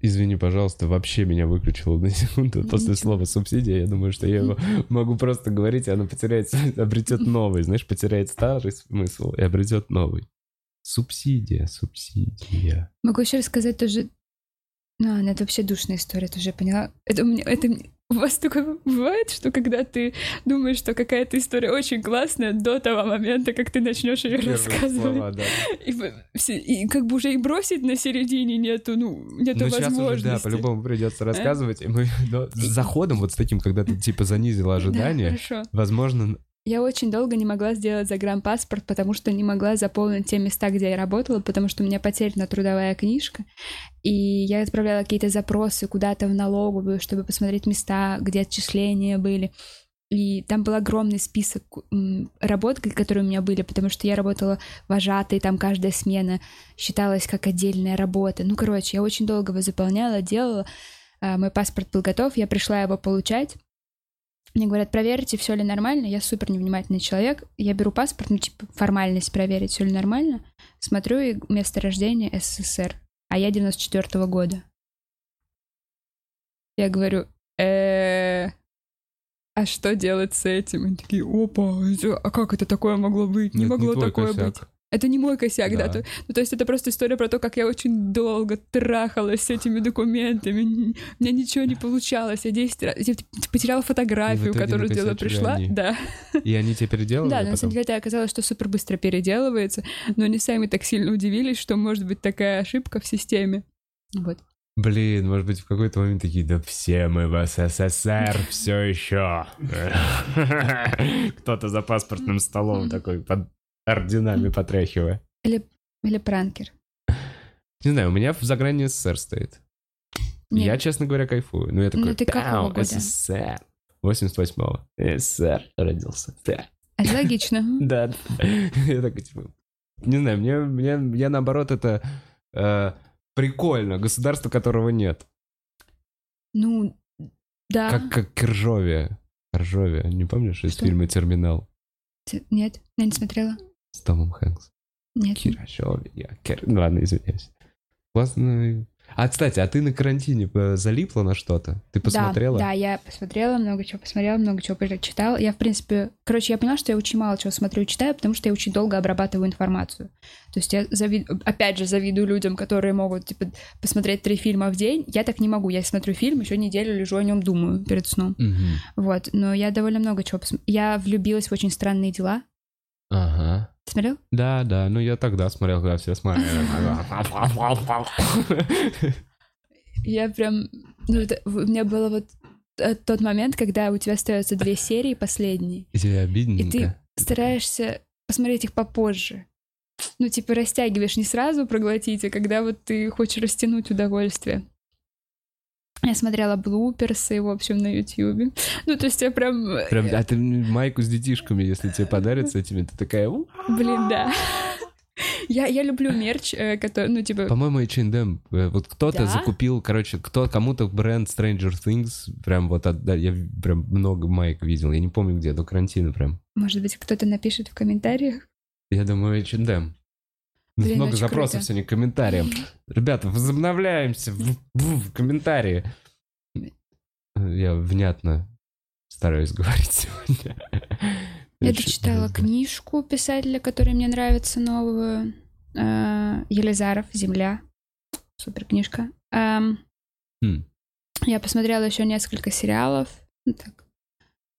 Извини, пожалуйста, вообще меня выключило на секунду. После слова «субсидия» я думаю, что я его могу просто говорить, и оно потеряется, обретет новый. Знаешь, потеряет старый смысл и обретет новый. Субсидия. Могу еще рассказать тоже... Ну, это вообще душная история, ты уже поняла. У вас только бывает, что когда ты думаешь, что какая-то история очень классная, до того момента, как ты начнешь ее рассказывать. Слова, да. И как бы уже и бросить на середине нету возможности. Ну, сейчас уже, да, по-любому придется рассказывать. И мы, с заходом вот с таким, когда ты типа занизила ожидания, да, возможно... Я очень долго не могла сделать загранпаспорт, потому что не могла заполнить те места, где я работала, потому что у меня потеряна трудовая книжка. И я отправляла какие-то запросы куда-то в налоговую, чтобы посмотреть места, где отчисления были. И там был огромный список работ, которые у меня были, потому что я работала вожатой, там каждая смена считалась как отдельная работа. Ну, короче, я очень долго его заполняла, делала. Мой паспорт был готов, я пришла его получать. Мне говорят, проверьте, все ли нормально. Я супер невнимательный человек. Я беру паспорт, формальность проверить, все ли нормально. Смотрю, и место рождения СССР. А я 94-го года. Я говорю, а что делать с этим? Они такие, опа, а как это такое могло быть? Не могло такое быть. Это не мой косяк, да. Ну, то есть это просто история про то, как я очень долго трахалась с этими документами. У меня ничего не получалось. Я 10 раз... Я потеряла фотографию, которую делала, пришла. Они... Да. И они тебя переделывали потом? Да, на самом деле оказалось, что супер быстро переделывается. Но они сами так сильно удивились, что может быть такая ошибка в системе. Вот. Блин, может быть, в какой-то момент такие, да все мы в СССР все еще. Кто-то за паспортным столом такой под... орденами потряхивая. Или пранкер. Не знаю, у меня в заграни СССР стоит. Нет. Я, честно говоря, кайфую. Но я такой, пау, СССР. 88-го. СССР родился. Да. Это логично. Да. Я такой, типа... Не знаю, мне наоборот, это прикольно. Государство, которого нет. Ну, да. Как Киржовия. Киржовия. Не помнишь из фильма «Терминал»? Нет, я не смотрела. С Томом Хэнксом. Нет. Киржовия. Ну ладно, извиняюсь. Классно. А, кстати, а ты на карантине залипла на что-то? Ты посмотрела? Да, я посмотрела, много чего посмотрела, много чего прочитала. Я, в принципе... Короче, я поняла, что я очень мало чего смотрю и читаю, потому что я очень долго обрабатываю информацию. То есть я, опять же, завидую людям, которые могут, типа, посмотреть 3 фильма в день. Я так не могу. Я смотрю фильм, еще неделю лежу о нем, думаю перед сном. Угу. Вот. Но я довольно много чего посмотрела. Я влюбилась в «Очень странные дела». Ага. Ты смотрел? Да. Ну, я тогда смотрел, когда все смотрели. Я прям... У меня было вот тот момент, когда у тебя остается 2 серии последние. И тебе обидненько. И ты стараешься посмотреть их попозже. Ну, типа, растягиваешь не сразу проглотить, а когда вот ты хочешь растянуть удовольствие. Я смотрела блуперсы, в общем, на Ютьюбе. Ну, то есть я прям... А ты майку с детишками, если тебе подарят с этими, ты такая... Блин, да. Я люблю мерч, который, ну, типа... По-моему, H&M. Вот кто-то закупил, короче, кому-то бренд Stranger Things прям вот отдали. Я прям много майк видел. Я не помню где, до карантина прям. Может быть, кто-то напишет в комментариях? Я думаю, H&M. Блин, много запросов круто. Сегодня к комментариям. Ребята, возобновляемся в комментарии. Я внятно стараюсь говорить сегодня. Я дочитала книжку писателя, которая мне нравится, новую. Елизаров «Земля». Супер книжка. Я посмотрела еще несколько сериалов.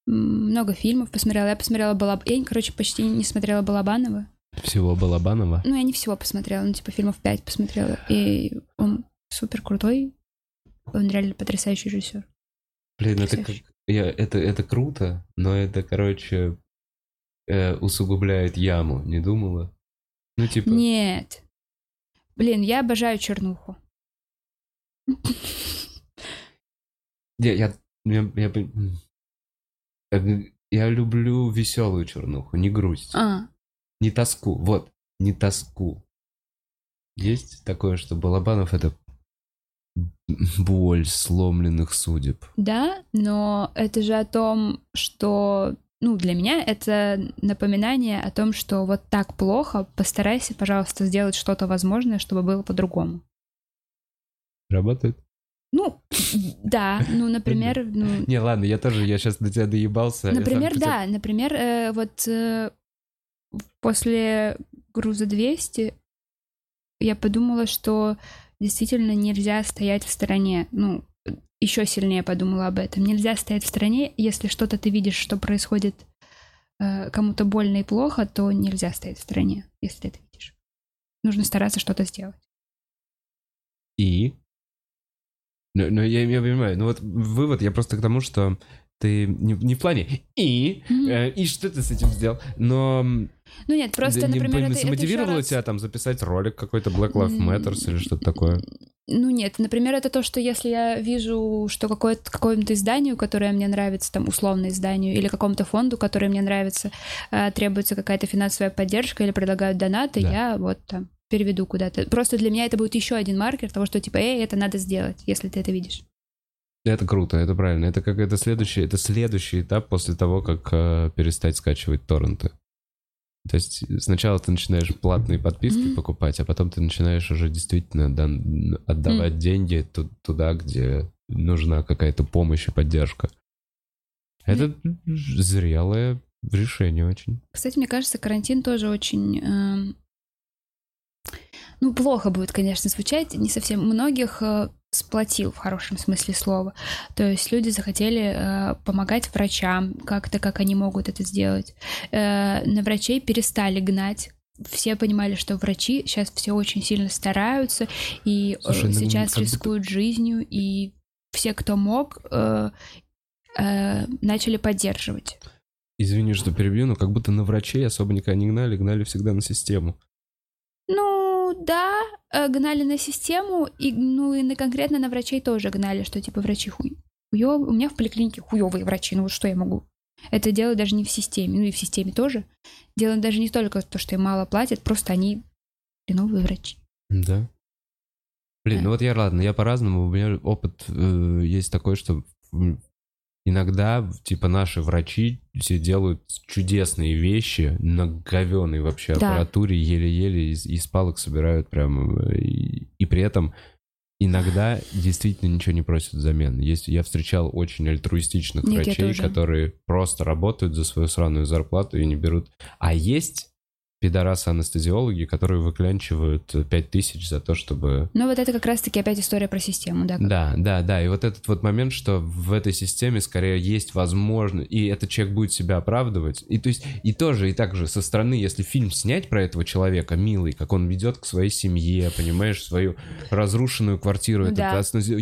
Много фильмов посмотрела. Я посмотрела Балабанова. Я, короче, почти не смотрела Балабанова. Всего Балабанова? Ну, я не всего посмотрела, но типа фильмов 5 посмотрела. И он супер крутой. Он реально потрясающий режиссер. Блин, это круто, но это, короче, усугубляет яму, не думала? Ну, типа... Нет. Блин, я обожаю чернуху. Я люблю веселую чернуху, не грусть. Не тоску, вот, не тоску. Есть такое, что Балабанов — это боль сломленных судеб. Да, но это же о том, что... Ну, для меня это напоминание о том, что вот так плохо, постарайся, пожалуйста, сделать что-то возможное, чтобы было по-другому. Работает? Ну, да, ну, например... Не, ладно, я сейчас до тебя доебался. Например, да, например, вот... После «Груза-200» я подумала, что действительно нельзя стоять в стороне. Ну, еще сильнее подумала об этом. Нельзя стоять в стороне, если что-то ты видишь, что происходит кому-то больно и плохо, то нельзя стоять в стороне, если ты это видишь. Нужно стараться что-то сделать. И? Ну, я понимаю. Ну, вот вывод я просто к тому, что... Ты не в плане и что ты с этим сделал, но... Ну нет, просто, например, это мотивировало тебя там записать ролик какой-то Black Lives Matters или что-то такое? Ну нет, например, это то, что если я вижу, что какому-то изданию, которое мне нравится, там, условно изданию, или какому-то фонду, который мне нравится, требуется какая-то финансовая поддержка или предлагают донаты, я вот там переведу куда-то. Просто для меня это будет еще один маркер того, что типа, это надо сделать, если ты это видишь. Это круто, это правильно. Это как это следующий этап после того, как перестать скачивать торренты. То есть сначала ты начинаешь платные подписки покупать, а потом ты начинаешь уже действительно отдавать деньги туда, где нужна какая-то помощь и поддержка. Это зрелое решение очень. Кстати, мне кажется, карантин тоже очень... Ну, плохо будет, конечно, звучать. Не совсем многих... сплотил в хорошем смысле слова. То есть люди захотели помогать врачам как-то, как они могут это сделать. На врачей перестали гнать. Все понимали, что врачи сейчас все очень сильно стараются и сейчас рискуют жизнью. И все, кто мог, начали поддерживать. Извини, что перебью, но как будто на врачей особо никогда не гнали, гнали всегда на систему. Да, гнали на систему, и, ну и на, конкретно на врачей тоже гнали, что типа врачи хуёвые. У меня в поликлинике хуёвые врачи, ну вот что я могу? Это дело даже не в системе, ну и в системе тоже. Дело даже не только то, что им мало платят, просто они хреновые врачи. Да. Блин, ну вот я по-разному, у меня опыт есть такой, что иногда типа наши врачи все делают чудесные вещи на говёной вообще аппаратуре, еле-еле из палок собирают прям. И при этом иногда действительно ничего не просят взамен. Я встречал очень альтруистичных врачей, которые просто работают за свою сраную зарплату и не берут. А есть пидорасы-анестезиологи, которые выклянчивают 5000 за то, чтобы... Ну вот это как раз-таки опять история про систему, да? Да, и вот этот вот момент, что в этой системе скорее есть возможность, и этот человек будет себя оправдывать, и то есть, и тоже, и так же со стороны, если фильм снять про этого человека, милый, как он ведет к своей семье, понимаешь, свою разрушенную квартиру, я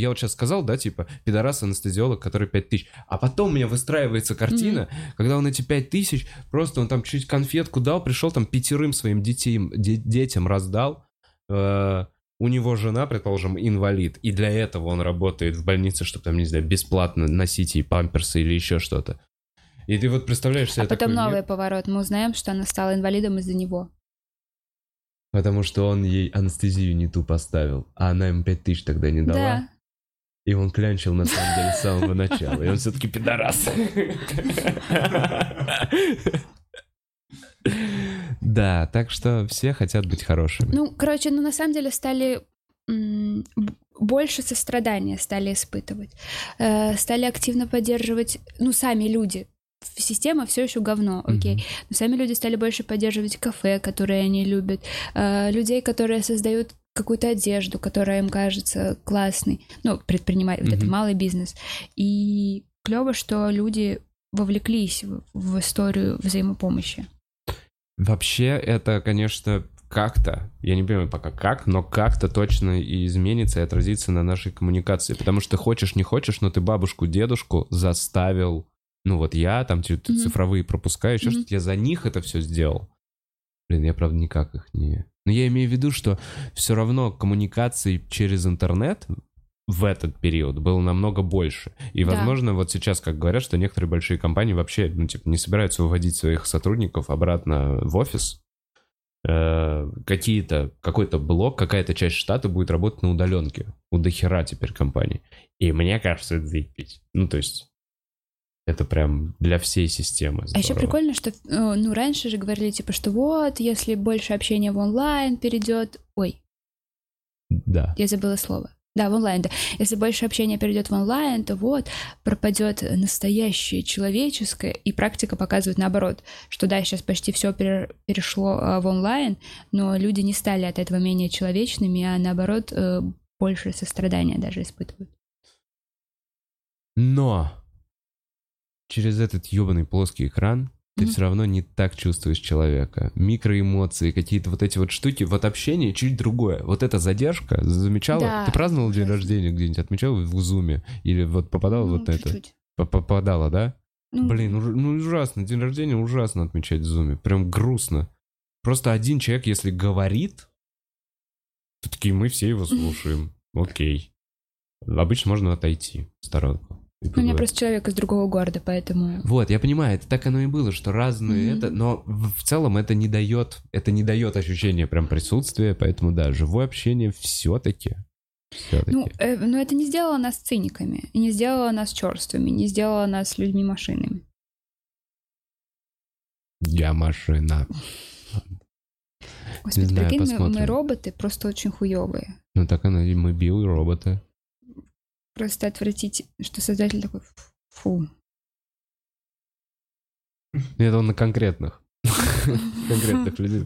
вот сейчас сказал, да, типа, пидорас-анестезиолог, который 5000, а потом у меня выстраивается картина, когда он эти 5000, просто он там чуть конфетку дал, пришел там 5 своим детям раздал, у него жена, предположим, инвалид, и для этого он работает в больнице, чтобы там, не знаю, бесплатно носить ей памперсы или еще что-то. И ты вот представляешь себе... А потом такой... новый поворот. Мы узнаем, что она стала инвалидом из-за него. Потому что он ей анестезию не ту поставил, а она ему 5000 тогда не дала. Да. И он клянчил, на самом деле, с самого начала. И он все-таки пидорас. Да, так что все хотят быть хорошими. Ну, короче, ну на самом деле стали... больше сострадания стали испытывать. Стали активно поддерживать... Ну, сами люди... Система все еще говно, окей. Но сами люди стали больше поддерживать кафе, которые они любят, людей, которые создают какую-то одежду, которая им кажется классной. Ну, предприниматель, вот это малый бизнес. И клево, что люди вовлеклись в историю взаимопомощи. Вообще это, конечно, как-то, я не понимаю пока как, но как-то точно и изменится, и отразится на нашей коммуникации. Потому что хочешь, не хочешь, но ты бабушку, дедушку заставил... Ну вот я там цифровые пропускаю, еще что-то, я за них это все сделал. Блин, я, правда, никак их не... Но я имею в виду, что все равно коммуникаций через интернет в этот период было намного больше. И, возможно, вот сейчас, как говорят, что некоторые большие компании вообще, ну, типа, не собираются выводить своих сотрудников обратно в офис. Какой-то блок, какая-то часть штата будет работать на удаленке. У дохера теперь компаний. И мне кажется, это заебись. Ну, то есть... Это прям для всей системы. Здорово. А еще прикольно, что ну раньше же говорили, типа, что вот, если больше общения в онлайн перейдет... Ой. Да. Я забыла слово. Да, в онлайн, да. Если больше общения перейдет в онлайн, то вот, пропадет настоящее человеческое. И практика показывает наоборот, что да, сейчас почти все перешло в онлайн, но люди не стали от этого менее человечными, а наоборот, больше сострадания даже испытывают. Но... Через этот ёбаный плоский экран ты все равно не так чувствуешь человека. Микроэмоции, какие-то вот эти вот штуки. Вот общение чуть другое. Вот эта задержка, замечала? Да. Ты праздновал день рождения где-нибудь? Отмечала в Зуме? Или вот попадала вот чуть-чуть. Это? Попадала, да? Ну, блин, ужасно. День рождения ужасно отмечать в Зуме. Прям грустно. Просто один человек, если говорит, то такие мы все его слушаем. Окей. Обычно можно отойти в сторонку. У меня просто человек из другого города, поэтому... Вот, я понимаю, это так оно и было, что разные это... Но в целом это не дает ощущения прям присутствия, поэтому да, живое общение все-таки. Ну, это не сделало нас циниками, не сделало нас черствыми, не сделало нас людьми-машинами. Я машина. Господи, не знаю, прикинь, посмотрим. Мы роботы просто очень хуёвые. Ну так оно и мы биороботы. Просто отвратить, что создатель такой, фу. Это он на конкретных людей.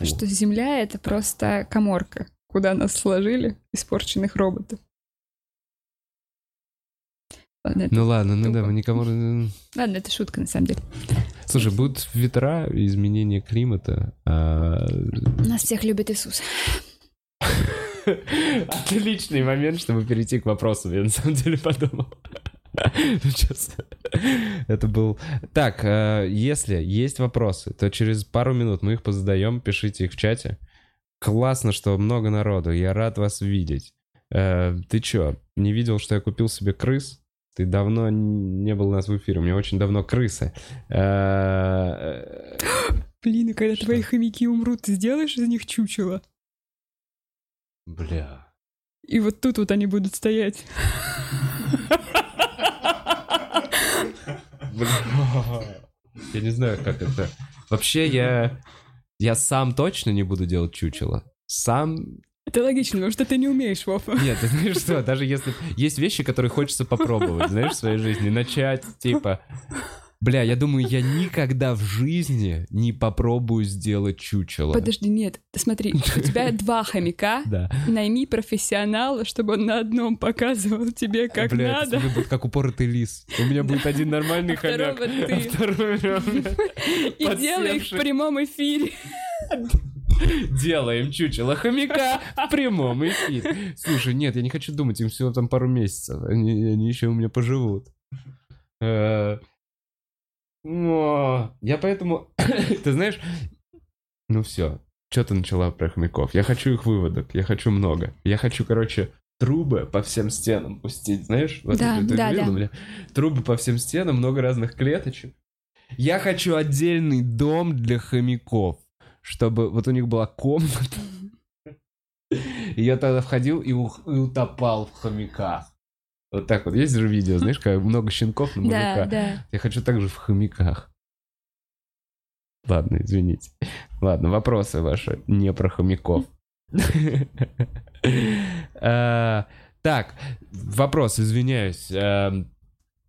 Что Земля — это просто каморка, куда нас сложили испорченных роботов. Ладно, мы никому... Ладно, это шутка, на самом деле. Слушай, будут ветра, изменения климата. Нас всех любит Иисус. Отличный момент, чтобы перейти к вопросу. Я на самом деле подумал. Это был... Так, если есть вопросы, то через пару минут мы их позадаем. Пишите их в чате. Классно, что много народу. Я рад вас видеть. Ты чё, не видел, что я купил себе крыс? Ты давно не был у нас в эфире. У меня очень давно крысы. Блин, и когда твои хомяки умрут, ты сделаешь из них чучело? Бля. И вот тут вот они будут стоять. Бля. Я не знаю, как это. Вообще я сам точно не буду делать чучело. Сам... Это логично, потому что ты не умеешь, Вова. Нет, ты знаешь что, даже если... Есть вещи, которые хочется попробовать, знаешь, в своей жизни. Начать, типа... Бля, я думаю, я никогда в жизни не попробую сделать чучело. Подожди, нет, смотри, у тебя 2 хомяка, найми профессионала, чтобы он на одном показывал тебе, как надо. Бля, это будет как упоротый лис. У меня будет один нормальный хомяк, а второй и делай их в прямом эфире. Делаем чучело хомяка в прямом эфире. Слушай, нет, я не хочу думать, им всего там пару месяцев, они еще у меня поживут. Но я поэтому... Ты знаешь... Ну все. Что ты начала про хомяков? Я хочу их выводок, я хочу много. Я хочу, короче, трубы по всем стенам пустить, знаешь? Вот да, это, да, видно, да. Бля? Трубы по всем стенам, много разных клеточек. Я хочу отдельный дом для хомяков, чтобы вот у них была комната. И я тогда входил и утопал в хомяках. Вот так вот. Есть же видео, знаешь, как много щенков на мужика. Да, да. Я хочу также в хомяках. Ладно, извините. Ладно, вопросы ваши не про хомяков. Так, вопрос, извиняюсь.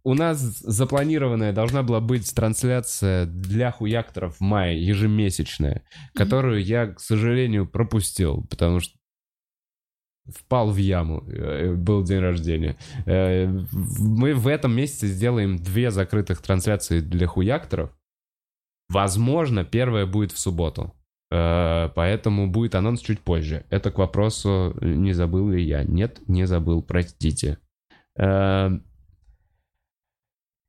У нас запланированная должна была быть трансляция для хуякторов в мае, ежемесячная, которую я, к сожалению, пропустил, потому что впал в яму, был день рождения. Мы в этом месяце сделаем 2 закрытых трансляции для хуякторов. Возможно, первая будет в субботу. Поэтому будет анонс чуть позже. Это к вопросу, не забыл ли я. Нет, не забыл, простите.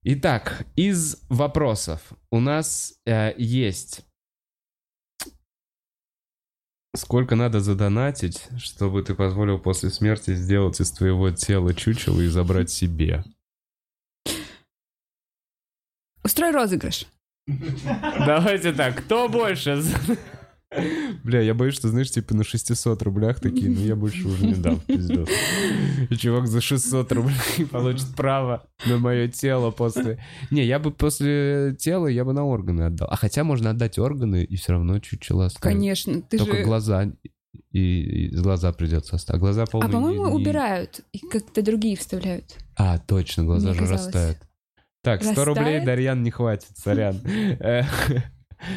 Итак, из вопросов у нас есть... Сколько надо задонатить, чтобы ты позволил после смерти сделать из твоего тела чучело и забрать себе? Устрой розыгрыш. Давайте так, кто больше? Бля, я боюсь, что, знаешь, типа на 600 рублях такие, но я больше уже не дам, пиздец. И чувак за 600 рублей получит право на мое тело после... Не, я бы после тела, я бы на органы отдал. А хотя можно отдать органы и все равно чучело оставить. Конечно, ты только же... Только глаза, и глаза придется оставить. Глаза полные... А, по-моему, убирают, и как-то другие вставляют. А, точно, глаза мне же казалось. Растают. Так, 100 растает? Рублей, Дарьян, не хватит, сорян.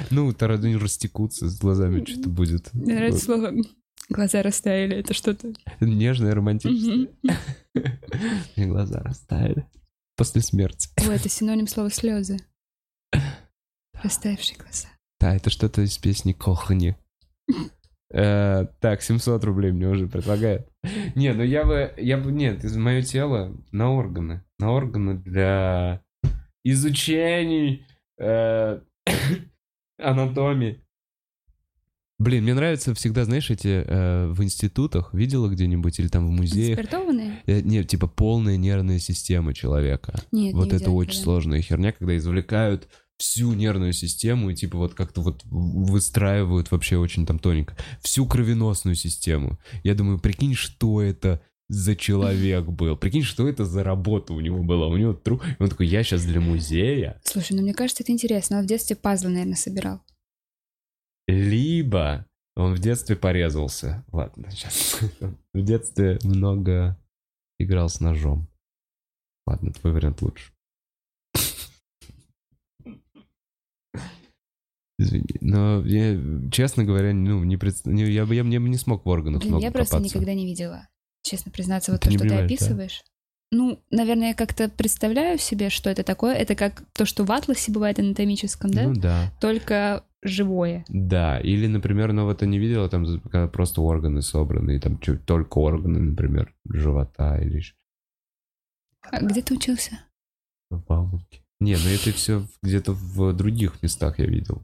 Ну, они растекутся, с глазами что-то будет. Мне нравится слово «глаза растаяли», это что-то... Нежное, романтическое. И глаза растаяли после смерти. Ой, это синоним слова «слезы». Растаявшие глаза. Да, это что-то из песни «Кохни». Так, 700 рублей мне уже предлагают. Не, ну я бы... Нет, из моего тела на органы. На органы для изучений... анатомии. Блин, мне нравится всегда, знаешь, эти в институтах, видела где-нибудь или там в музеях. Экспертованные? Нет, типа полная нервная система человека. Нет, вот это очень сложная херня, когда извлекают всю нервную систему и типа вот как-то вот выстраивают вообще очень там тоненько. Всю кровеносную систему. Я думаю, прикинь, что это за человек был. Прикинь, что это за работа у него была. У него труп. И он такой, я сейчас для музея. Слушай, ну мне кажется, это интересно. Он в детстве пазлы, наверное, собирал. Либо он в детстве порезался. Ладно, сейчас. В детстве много играл с ножом. Ладно, твой вариант лучше. Извини, но я, честно говоря, ну, я бы не смог в органах много копаться. Я просто никогда не видела. Честно признаться, вот ты то, что понимаешь, ты описываешь. Да? Ну, наверное, я как-то представляю себе, что это такое. Это как то, что в атласе бывает анатомическом, да? Ну да. Только живое. Да, или, например, ну вот я не видела, там когда просто органы собраны, и там только органы, например, живота или еще. А где ты учился? В Бауманке. Не, ну это все где-то в других местах я видел.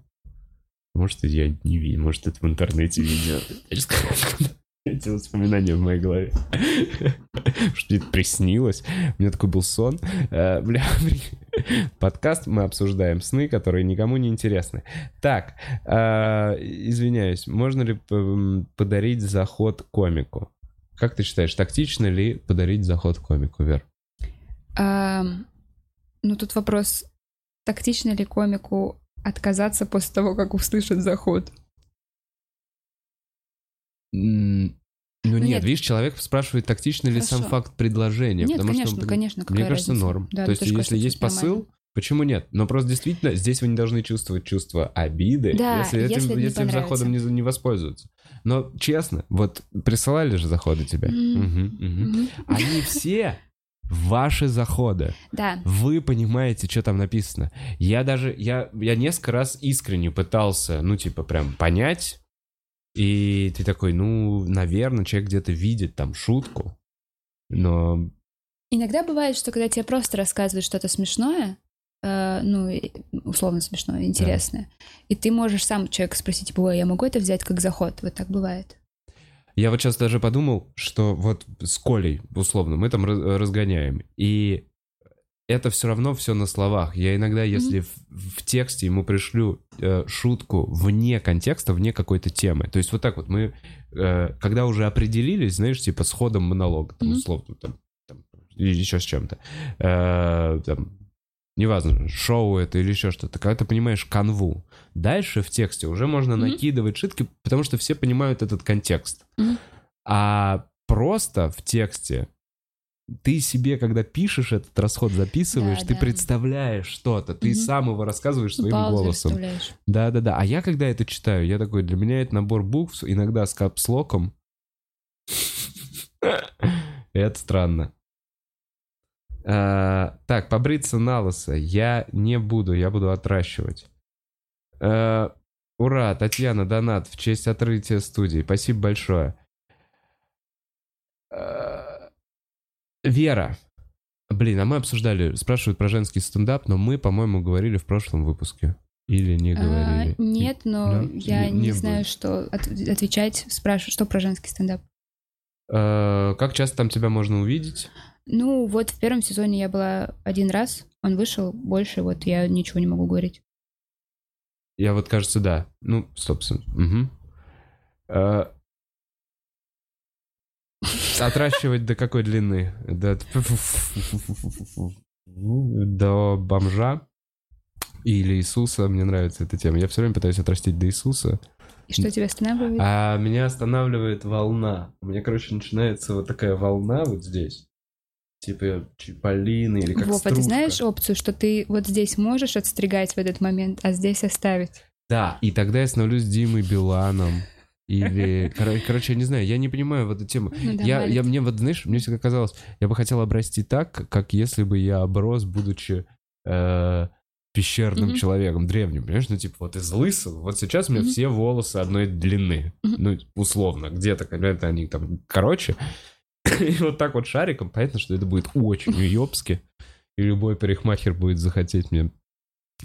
Может, я не видел, может, это в интернете видел. Эти воспоминания в моей голове. Что это приснилось. У меня такой был сон. Бля, подкаст мы обсуждаем сны, которые никому не интересны. Так, извиняюсь, можно ли подарить заход комику? Как ты считаешь, тактично ли подарить заход комику, Вер? Ну, тут вопрос, тактично ли комику отказаться после того, как услышит заход? Ну нет, видишь, человек спрашивает, тактично ли сам факт предложения. Нет, потому конечно, что, конечно. Мне кажется, разница? Норм. Да, то есть, если есть посыл, нормально. Почему нет? Но просто действительно, здесь вы не должны чувствовать чувство обиды, да, если этим заходом не воспользуются. Но честно, вот присылали же заходы тебе. Они все... Ваши заходы. Да. Вы понимаете, что там написано. Я даже... Я несколько раз искренне пытался, ну, типа, прям понять... И ты такой, ну, наверное, человек где-то видит там шутку, но... Иногда бывает, что когда тебе просто рассказывают что-то смешное, ну, условно смешное, интересное. Да. И ты можешь сам человека спросить, типа, ой, я могу это взять как заход? Вот так бывает. Я вот сейчас даже подумал, что вот с Колей, условно, мы там разгоняем, и это все равно все на словах. Я иногда, если в тексте ему пришлю шутку вне контекста, вне какой-то темы, то есть вот так вот мы, когда уже определились, знаешь, типа с ходом монолога, там, условно, там, или еще с чем-то, там, неважно, шоу это или еще что-то, когда ты понимаешь канву, дальше в тексте уже можно накидывать шитки, потому что все понимают этот контекст. А просто в тексте ты себе, когда пишешь этот расход, записываешь, да, ты представляешь что-то, ты сам его рассказываешь своим голосом. Да-да-да, а я когда это читаю, я такой, для меня это набор букв, иногда с капслоком. Это странно. Так, побриться на лысо я не буду, я буду отращивать. Ура, Татьяна, донат в честь открытия студии. Спасибо большое. Вера. Блин, а мы обсуждали, спрашивают про женский стендап, но мы, по-моему, говорили в прошлом выпуске. Или не говорили? Нет, но я не знаю, что отвечать, спрашивать, что про женский стендап. Как часто там тебя можно увидеть? Ну, вот в первом сезоне я была один раз, он вышел, больше вот я ничего не могу говорить. Я вот, кажется, да. Ну, собственно. Отращивать до какой длины? До бомжа или Иисуса. Мне нравится эта тема. Я все время пытаюсь отрастить до Иисуса. И что тебя останавливает? А меня останавливает волна. У меня, короче, начинается вот такая волна вот здесь. Типа чиполлины или как стружка. Вова, ты знаешь опцию, что ты вот здесь можешь отстригать в этот момент, а здесь оставить? Да, и тогда я становлюсь Димой Биланом. Или, короче, я не знаю, я не понимаю вот эту тему. Мне вот, знаешь, мне всегда казалось, я бы хотел обрасти так, как если бы я оброс, будучи пещерным человеком, древним, понимаешь? Ну, типа, вот из лысого, вот сейчас у меня все волосы одной длины. Ну, условно, где-то, когда-то они там короче. И вот так вот шариком, понятно, что это будет очень уёбски. И любой парикмахер будет захотеть мне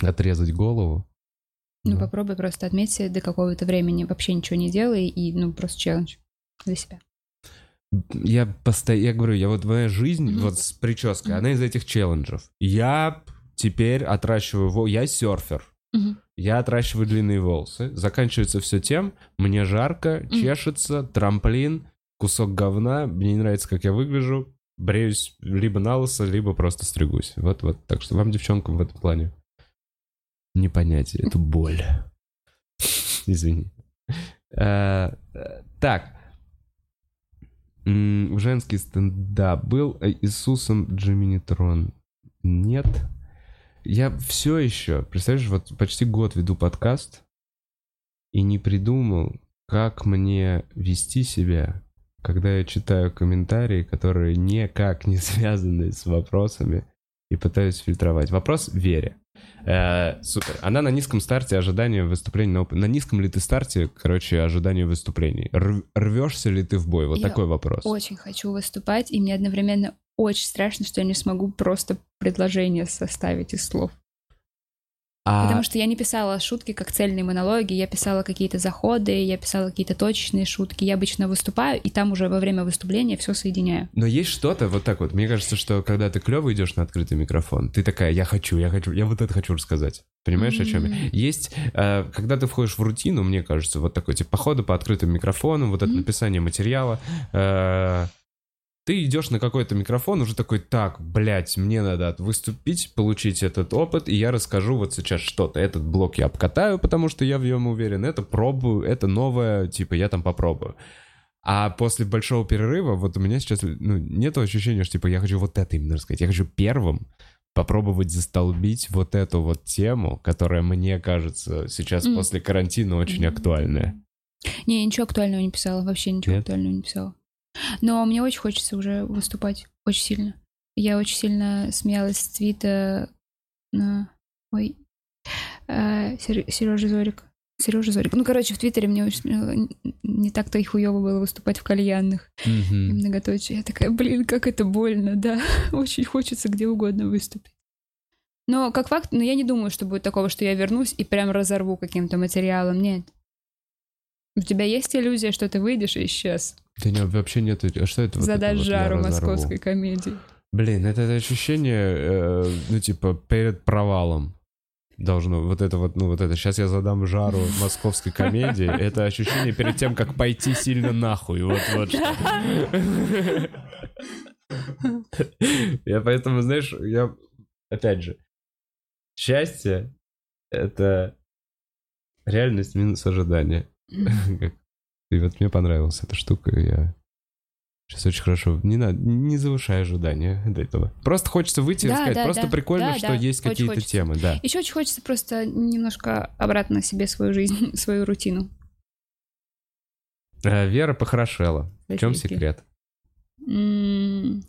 отрезать голову. Ну, да. Попробуй просто отметь себе до какого-то времени. Вообще ничего не делай и, ну, просто челлендж для себя. Я говорю, я вот моя жизнь вот с прической, она из этих челленджев. Я теперь отращиваю волосы, я серфер. Я отращиваю длинные волосы. Заканчивается все тем, мне жарко, чешется, трамплин, кусок говна, мне не нравится, как я выгляжу, бреюсь либо на лысо, либо просто стригусь. Вот. Так что вам, девчонкам, в этом плане не понять эту боль. Извини. Так. Женский стендап был Иисусом Джиминитрон. Нет. Я все еще, представляешь, вот почти год веду подкаст и не придумал, как мне вести себя, когда я читаю комментарии, которые никак не связаны с вопросами, и пытаюсь фильтровать. Вопрос Вере. Супер. Она на низком старте ожидания выступлений. На низком ли ты старте, короче, ожидания выступлений? Рвешься ли ты в бой? Вот я такой вопрос. Я очень хочу выступать, и мне одновременно очень страшно, что я не смогу просто предложение составить из слов. Потому что я не писала шутки как цельные монологи, я писала какие-то заходы, я писала какие-то точечные шутки. Я обычно выступаю, и там уже во время выступления все соединяю. Но есть что-то вот так вот. Мне кажется, что когда ты клево идешь на открытый микрофон, ты такая, я хочу, я вот это хочу рассказать. Понимаешь, о чем я? Есть, когда ты входишь в рутину, мне кажется, вот такой, типа, походу по открытым микрофонам, вот это написание материала... Ты идешь на какой-то микрофон, уже такой, так, блядь, мне надо выступить, получить этот опыт, и я расскажу вот сейчас что-то. Этот блок я обкатаю, потому что я в нем уверен, это пробую, это новое, типа, я там попробую. А после большого перерыва, вот у меня сейчас, ну, нет ощущения, что, типа, я хочу вот это именно рассказать, я хочу первым попробовать застолбить вот эту вот тему, которая, мне кажется, сейчас после карантина очень актуальная. Не, я ничего актуального не писала, вообще ничего актуального не писала. Но мне очень хочется уже выступать. Очень сильно. Я очень сильно смеялась с твита Серёжа Зорик. Серёжа Зорик. Ну, короче, в Твиттере мне очень не так-то и хуёво было выступать в кальянных. И многоточие. Я такая, блин, как это больно, да. Очень хочется где угодно выступить. Но как факт, но я не думаю, что будет такого, что я вернусь и прям разорву каким-то материалом. Нет. У тебя есть иллюзия, что ты выйдешь и исчез? Да нет, вообще нет. А что это? Задашь вот это жару вот московской комедии. Блин, это ощущение, ну типа перед провалом. Должно, вот это вот, ну вот это, сейчас я задам жару московской комедии, это ощущение перед тем, как пойти сильно нахуй, вот-вот что. Я поэтому, знаешь, я, опять же, счастье — это реальность минус ожидания. И вот мне понравилась эта штука, я... Сейчас очень хорошо. Не надо, не завышай ожидания до этого. Просто хочется выйти и сказать. Просто прикольно, что есть какие-то темы. Да. Еще очень хочется просто немножко обратно себе свою жизнь, свою рутину. Вера похорошела. В чем секрет? Не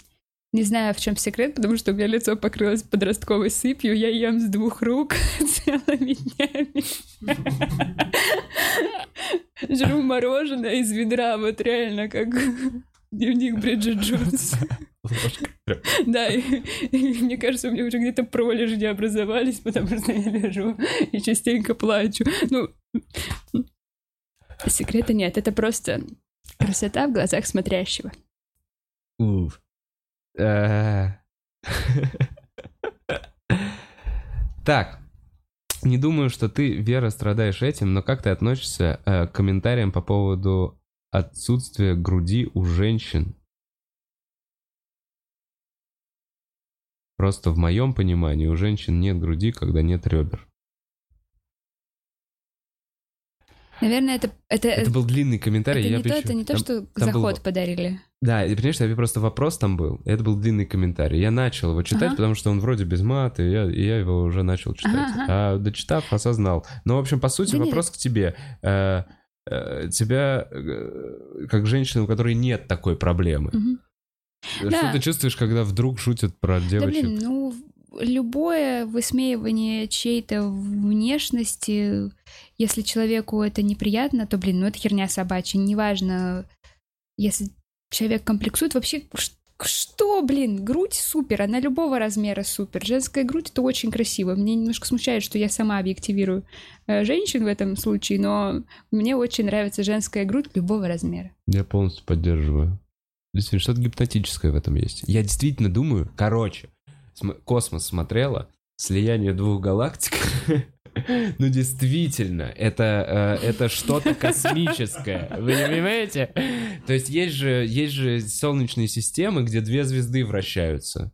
знаю, в чем секрет, потому что у меня лицо покрылось подростковой сыпью, я ем с двух рук целыми днями. Жру мороженое из ведра, вот реально как... Дневник Бриджит Джонс. Да, и мне кажется, у меня уже где-то пролежни образовались, потому что я лежу и частенько плачу. Ну, секрета нет, это просто красота в глазах смотрящего. Уф. Так, не думаю, что ты, Вера, страдаешь этим, но как ты относишься к комментариям по поводу отсутствие груди у женщин? Просто в моем понимании у женщин нет груди, когда нет ребер. Наверное, это был длинный комментарий. Это не то, что заход подарили. Да, и понимаешь, я просто вопрос там был. Это был длинный комментарий. Я начал его читать, потому что он вроде без мата, и я его уже начал читать. А дочитав, осознал. Но, в общем, по сути, вопрос к тебе. Тебя, как женщину, у которой нет такой проблемы. Что ты чувствуешь, когда вдруг шутят про девочек? Да, блин, ну, любое высмеивание чьей-то внешности, если человеку это неприятно, то, блин, ну, это херня собачья. Неважно, если человек комплексует, вообще... Что, блин, грудь супер, она любого размера супер. Женская грудь — это очень красиво. Мне немножко смущает, что я сама объективирую женщин в этом случае, но мне очень нравится женская грудь любого размера. Я полностью поддерживаю. Действительно, что-то гипнотическое в этом есть. Я действительно думаю, короче, космос смотрела, слияние двух галактик. Ну, действительно, это что-то космическое, вы не понимаете? То есть есть же солнечные системы, где две звезды вращаются.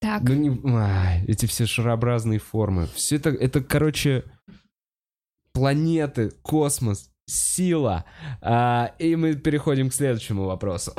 Так. Ну, эти все шарообразные формы. Все это, короче, планеты, космос, сила. И мы переходим к следующему вопросу.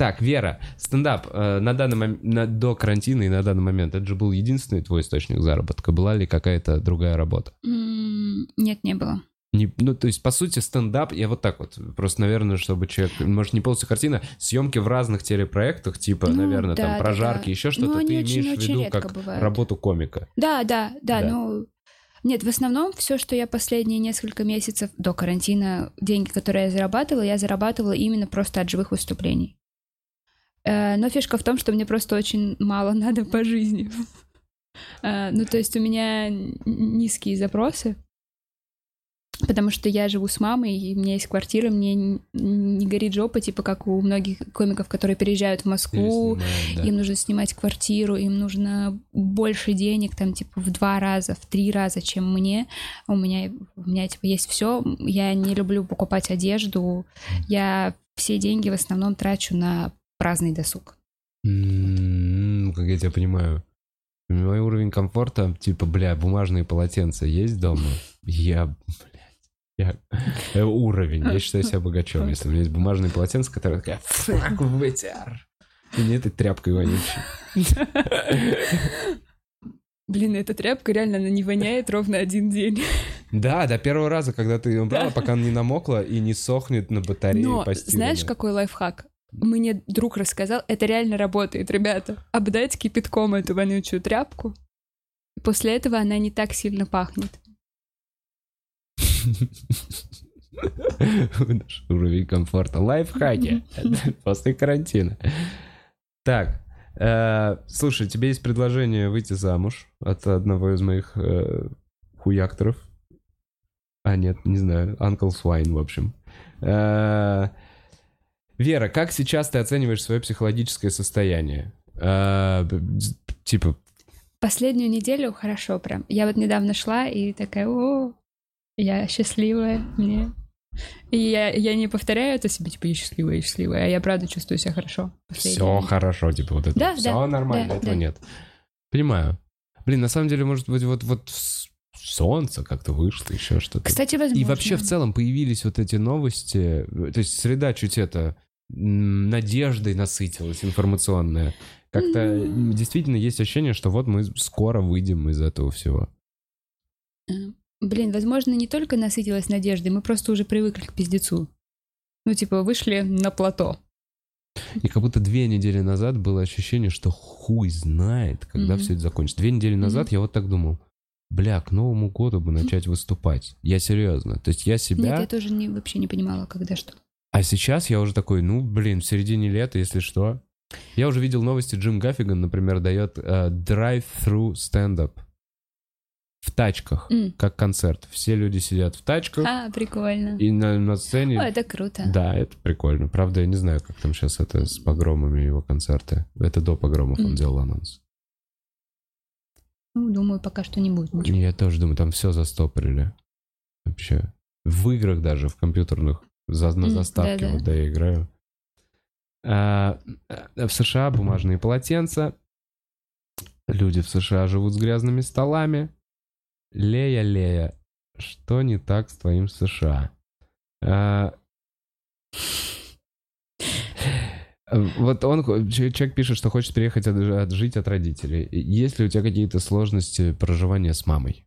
Так, Вера, стендап на данный момент, до карантина и на данный момент, это же был единственный твой источник заработка. Была ли какая-то другая работа? Нет, не было. Ну, то есть, по сути, стендап, я вот так вот, просто, наверное, чтобы человек, может, не полностью картина, съемки в разных телепроектах, типа, наверное, там, прожарки, еще что-то, ты имеешь в виду как работу комика. Да, ну... Нет, в основном все, что я последние несколько месяцев до карантина, деньги, которые я зарабатывала именно просто от живых выступлений. Но фишка в том, что мне просто очень мало надо по жизни. Ну, то есть у меня низкие запросы, потому что я живу с мамой, и у меня есть квартира, мне не горит жопа, типа как у многих комиков, которые переезжают в Москву, им нужно снимать квартиру, им нужно больше денег, там, типа, в 2 раза, в 3 раза, чем мне. У меня типа, есть все. Я не люблю покупать одежду. Я все деньги в основном трачу на праздный досуг. Как я тебя понимаю. Мой уровень комфорта, типа, бумажные полотенца есть дома? Я считаю себя богачом, если у меня есть бумажные полотенца, которые такая, фак, вытер. И не этой тряпкой вонючей. Блин, эта тряпка реально, она не воняет ровно 1 день. Да, до 1-го раза, когда ты ее брала, пока она не намокла и не сохнет на батарее. Но знаешь, какой лайфхак? Мне друг рассказал, это реально работает, ребята. Обдать кипятком эту вонючую тряпку. После этого она не так сильно пахнет. Уровень комфорта. Лайфхаки после карантина. Так, Слушай, тебе есть предложение выйти замуж от одного из моих хуякторов. А, нет, не знаю. Uncle Swine, в общем. Вера, как сейчас ты оцениваешь свое психологическое состояние? Типа... Последнюю неделю хорошо прям. Я вот недавно шла и такая, о, я счастливая, мне... И я не повторяю это себе, типа, я счастливая, а я правда чувствую себя хорошо. Все хорошо, типа, вот это. Да, все да, нормально, да, этого да. Нет. Понимаю. Блин, на самом деле, может быть, вот солнце как-то вышло, еще что-то. Кстати, возможно. И вообще, в целом, появились вот эти новости, то есть среда чуть это, надеждой насытилась информационная. Как-то действительно есть ощущение, что вот мы скоро выйдем из этого всего. Блин, возможно, не только насытилась надеждой, мы просто уже привыкли к пиздецу. Ну, типа, вышли на плато. И как будто 2 недели назад было ощущение, что хуй знает, когда все это закончится. 2 недели назад я вот так думал. Бля, к Новому году бы начать выступать. Я серьезно. То есть я себя... Нет, я тоже вообще не понимала, когда что. А сейчас я уже такой, ну, блин, в середине лета, если что. Я уже видел новости, Джим Гафиган, например, дает drive-thru stand-up. В тачках, как концерт. Все люди сидят в тачках. А, прикольно. И на сцене... О, это круто. Да, это прикольно. Правда, я не знаю, как там сейчас это с погромами его концерты. Это до погромов он делал анонс. Ну, думаю, пока что не будет ничего. Я тоже думаю, там все застопорили. Вообще. В играх даже, в компьютерных. На заставке, да-да. Вот да, я играю. В США бумажные полотенца. Люди в США живут с грязными столами. Лея, что не так с твоим США? Вот он, человек пишет, что хочет переехать жить от родителей. Есть ли у тебя какие-то сложности проживания с мамой?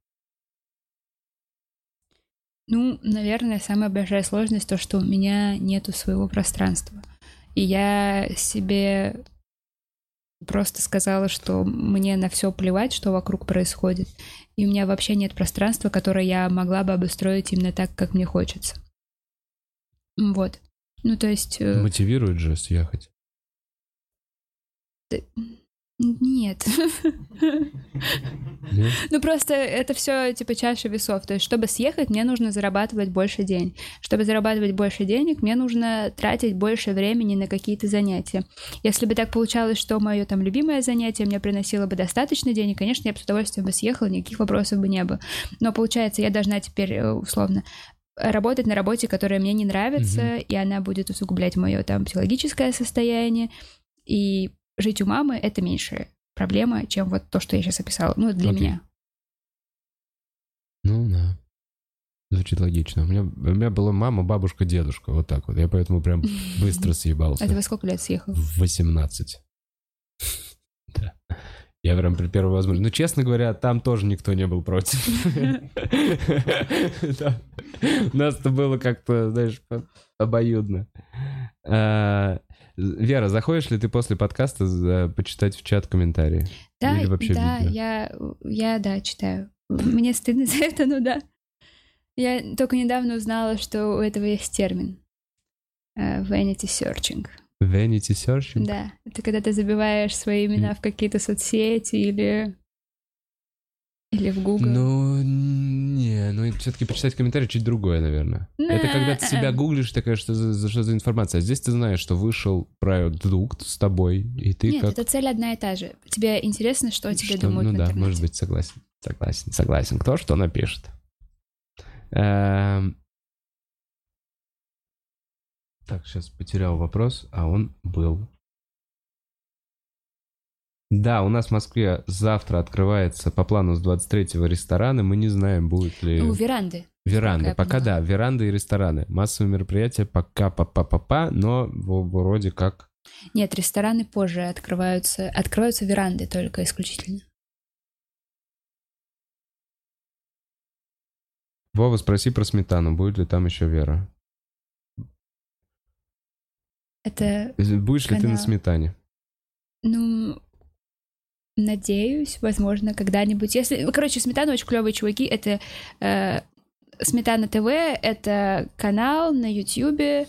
Ну, наверное, самая большая сложность то, что у меня нету своего пространства. И я себе... Просто сказала, что мне на все плевать, что вокруг происходит. И у меня вообще нет пространства, которое я могла бы обустроить именно так, как мне хочется. Вот. Ну, то есть... Мотивирует же съехать? Нет. Ну, просто это все типа чаша весов. То есть, чтобы съехать, мне нужно зарабатывать больше денег. Чтобы зарабатывать больше денег, мне нужно тратить больше времени на какие-то занятия. Если бы так получалось, что мое там любимое занятие мне приносило бы достаточно денег, конечно, я бы с удовольствием бы съехала, никаких вопросов бы не было. Но получается, я должна теперь, условно, работать на работе, которая мне не нравится, и она будет усугублять мое там психологическое состояние, и жить у мамы — это меньшая проблема, чем вот то, что я сейчас описала. Ну, это для меня. Ну, да. Звучит логично. У меня была мама, бабушка, дедушка. Вот так вот. Я поэтому прям быстро съебался. А ты во сколько лет съехал? В 18. Да. Я прям при первой возможности. Ну, честно говоря, там тоже никто не был против. У нас это было как-то, знаешь, обоюдно. Вера, заходишь ли ты после подкаста почитать в чат комментарии? Да, или вообще да, видео? Я читаю. Мне стыдно за это, но да. Я только недавно узнала, что у этого есть термин. Vanity searching. Vanity searching? Да. Это когда ты забиваешь свои имена в какие-то соцсети или в Google. Ну, не, ну все-таки почитать комментарии чуть другое, наверное. Это когда ты себя гуглишь, такая, что за информация. А здесь ты знаешь, что вышел продукт с тобой, и ты Нет, это цель одна и та же. Тебе интересно, что о тебе думают в интернете. Ну да, может быть, согласен. Кто что напишет. Так, сейчас потерял вопрос, а он был... Да, у нас в Москве завтра открывается по плану с 23-го рестораны. Мы не знаем, будет ли... Ну, веранды. Веранды. Пока да, веранды и рестораны. Массовые мероприятия пока но вроде как... Нет, рестораны позже открываются. Открываются веранды только исключительно. Вова, спроси про сметану. Будет ли там еще Вера? Это... Будешь ли ты на сметане? Ну... Надеюсь, возможно, когда-нибудь. Если, Сметана очень клевые чуваки. Это Сметана ТВ, это канал на Ютьюбе.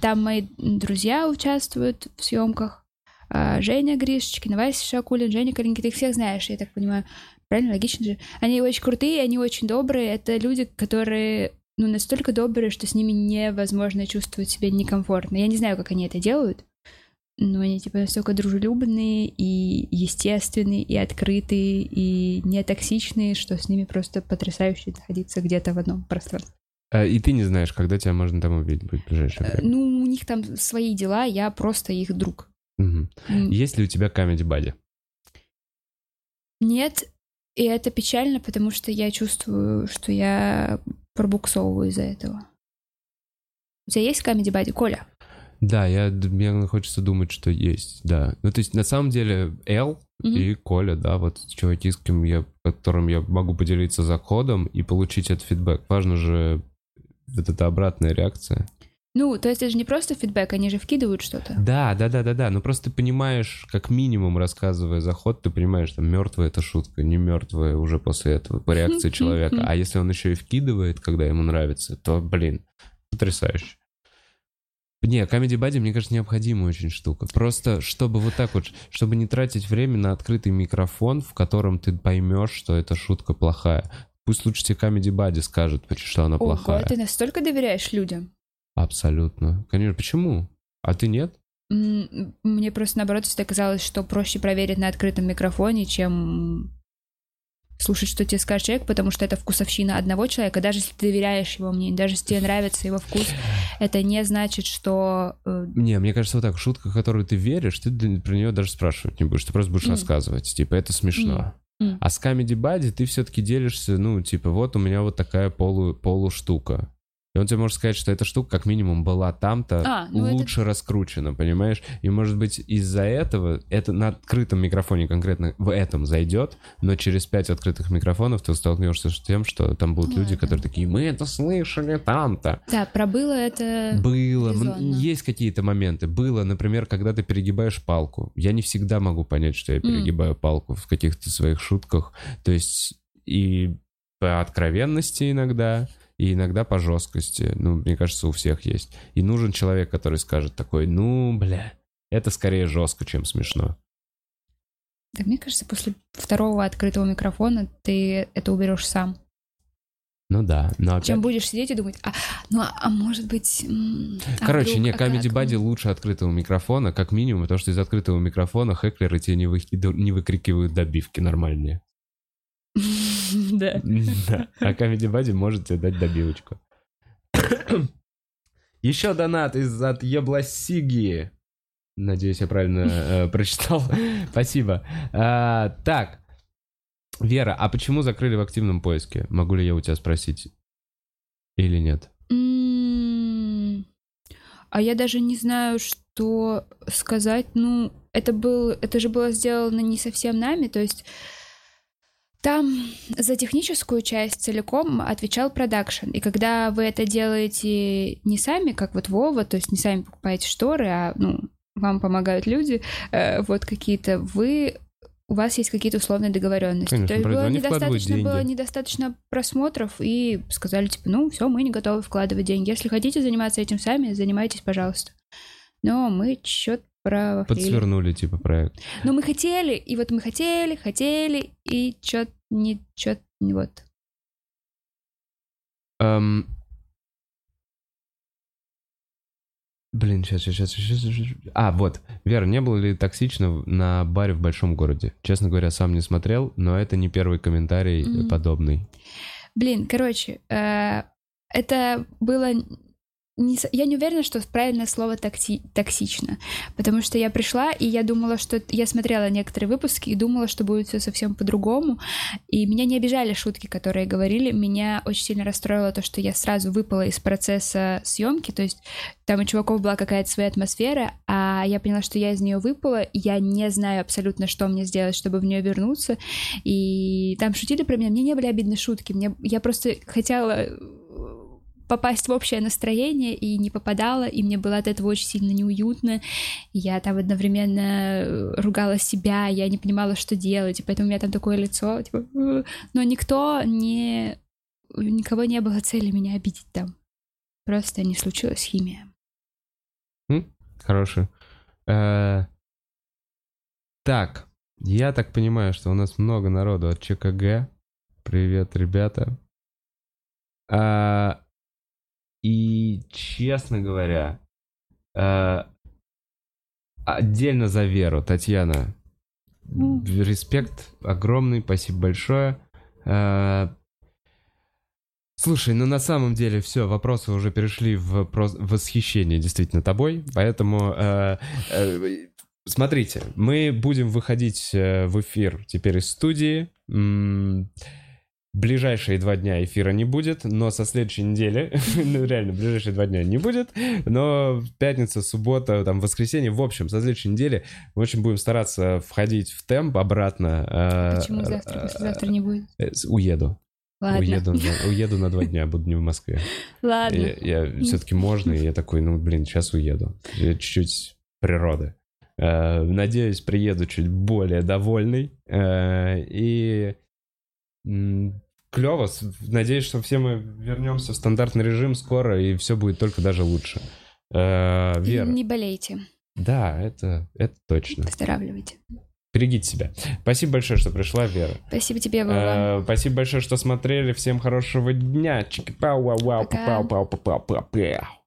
Там мои друзья участвуют в съемках. Женя Гришечкин, Вася Шакулин, Женя Калинки, ты их всех знаешь, я так понимаю. Правильно, логично же. Они очень крутые, они очень добрые. Это люди, которые ну, настолько добрые, что с ними невозможно чувствовать себя некомфортно. Я не знаю, как они это делают, но они типа настолько дружелюбные и естественные, и открытые, и нетоксичные, что с ними просто потрясающе находиться где-то в одном пространстве. И ты не знаешь, когда тебя можно там увидеть будет в ближайшее время? Ну, у них там свои дела, я просто их друг. Угу. Есть ли у тебя камеди-бади? Нет, и это печально, потому что я чувствую, что я пробуксовываю из-за этого. У тебя есть камеди-бади, Коля? Да, мне хочется думать, что есть, да. Ну, то есть, на самом деле, Эл и Коля, да, вот чуваки, с кем которым я могу поделиться заходом и получить этот фидбэк. Важно же вот эта обратная реакция. Ну, то есть это же не просто фидбэк, они же вкидывают что-то. Да. Ну, просто ты понимаешь, как минимум, рассказывая заход, ты понимаешь, там, мертвая это шутка, не мертвая уже после этого, по реакции человека. А если он еще и вкидывает, когда ему нравится, то, блин, потрясающе. Не, камеди-бади, мне кажется, необходимая очень штука. Просто чтобы вот так вот, чтобы не тратить время на открытый микрофон, в котором ты поймешь, что эта шутка плохая. Пусть лучше тебе камеди-бади скажет, что она плохая. Ого, ты настолько доверяешь людям? Абсолютно. Конечно, почему? А ты нет? Мне просто, наоборот, всегда казалось, что проще проверить на открытом микрофоне, чем слушать, что тебе скажет человек, потому что это вкусовщина одного человека, даже если ты доверяешь его мнению, даже если тебе нравится его вкус, это не значит, что... Не, мне кажется, вот так, шутка, которую ты веришь, ты про нее даже спрашивать не будешь, ты просто будешь рассказывать, типа, это смешно. А с камеди-бади ты все-таки делишься, ну, типа, вот у меня вот такая полуштука. И он тебе может сказать, что эта штука как минимум была там-то лучше раскручена, понимаешь? И может быть из-за этого это на открытом микрофоне конкретно в этом зайдет, но через 5 открытых микрофонов ты столкнешься с тем, что там будут люди, которые такие, мы это слышали там-то. Да, про было это... Было. Резонно. Есть какие-то моменты. Было, например, когда ты перегибаешь палку. Я не всегда могу понять, что я перегибаю палку в каких-то своих шутках. То есть и по откровенности иногда... И иногда по жесткости. Ну, мне кажется, у всех есть. И нужен человек, который скажет такой, ну, бля, это скорее жестко, чем смешно. Да, мне кажется, после второго открытого микрофона ты это уберешь сам. Ну да. Но опять... Чем будешь сидеть и думать, может быть... Короче, камеди-бади лучше открытого микрофона, как минимум, потому что из открытого микрофона хэклеры тебе не выкрикивают добивки нормальные. Да. А камеди-бади может тебе дать добивочку. Еще донат от Еблосиги. Надеюсь, я правильно прочитал. Спасибо. Так. Вера, а почему закрыли в активном поиске? Могу ли я у тебя спросить? Или нет? А я даже не знаю, что сказать. Ну, это же было сделано не совсем нами, то есть... Там за техническую часть целиком отвечал продакшн. И когда вы это делаете не сами, как вот Вова, то есть не сами покупаете шторы, а вам помогают люди, вот какие-то, у вас есть какие-то условные договоренности. Конечно, то есть было недостаточно просмотров, и сказали, типа, все, мы не готовы вкладывать деньги. Если хотите заниматься этим сами, занимайтесь, пожалуйста. Но мы что-то... Подсвернули, типа, проект. Но мы хотели, и вот мы хотели, и чё-то не вот. Блин, сейчас. Вот. Вера, не было ли токсично на баре в большом городе? Честно говоря, сам не смотрел, но это не первый комментарий подобный. Блин, короче, это было... Я не уверена, что правильное слово токсично, потому что я пришла, и я думала, что... Я смотрела некоторые выпуски и думала, что будет все совсем по-другому, и меня не обижали шутки, которые говорили, меня очень сильно расстроило то, что я сразу выпала из процесса съемки, то есть там у чуваков была какая-то своя атмосфера, а я поняла, что я из нее выпала, и я не знаю абсолютно, что мне сделать, чтобы в нее вернуться, и там шутили про меня, мне не были обидны шутки, я просто хотела... попасть в общее настроение, и не попадала, и мне было от этого очень сильно неуютно, я там одновременно ругала себя, я не понимала, что делать, и поэтому у меня там такое лицо, типа... Но никого не было цели меня обидеть там. Просто не случилась химия. Хорошая. Так, я так понимаю, что у нас много народу от ЧКГ. Привет, ребята. И, честно говоря, отдельно за Веру, Татьяна. Респект огромный, спасибо большое. Слушай, ну на самом деле все, вопросы уже перешли в восхищение действительно тобой, поэтому смотрите, мы будем выходить в эфир теперь из студии. Ближайшие 2 дня эфира не будет, но со следующей недели, ну реально, ближайшие 2 дня не будет, но пятница, суббота, там, воскресенье, в общем, со следующей недели, в общем, будем стараться входить в темп обратно. Почему завтра, послезавтра не будет? Уеду. Ладно. Уеду на 2 дня, буду не в Москве. Ладно. Я все-таки можно, и я такой, ну, блин, сейчас уеду. Я чуть-чуть природы. Надеюсь, приеду чуть более довольный. И... клево. Надеюсь, что все мы вернемся в стандартный режим скоро, и все будет только даже лучше. Вера. Не болейте. Да, это точно. Выздоравливайте. Берегите себя. Спасибо большое, что пришла, Вера. Спасибо тебе, Вова. Спасибо большое, что смотрели. Всем хорошего дня. Чики-пау-вау-вау-пау-пау-пау-пау-пау.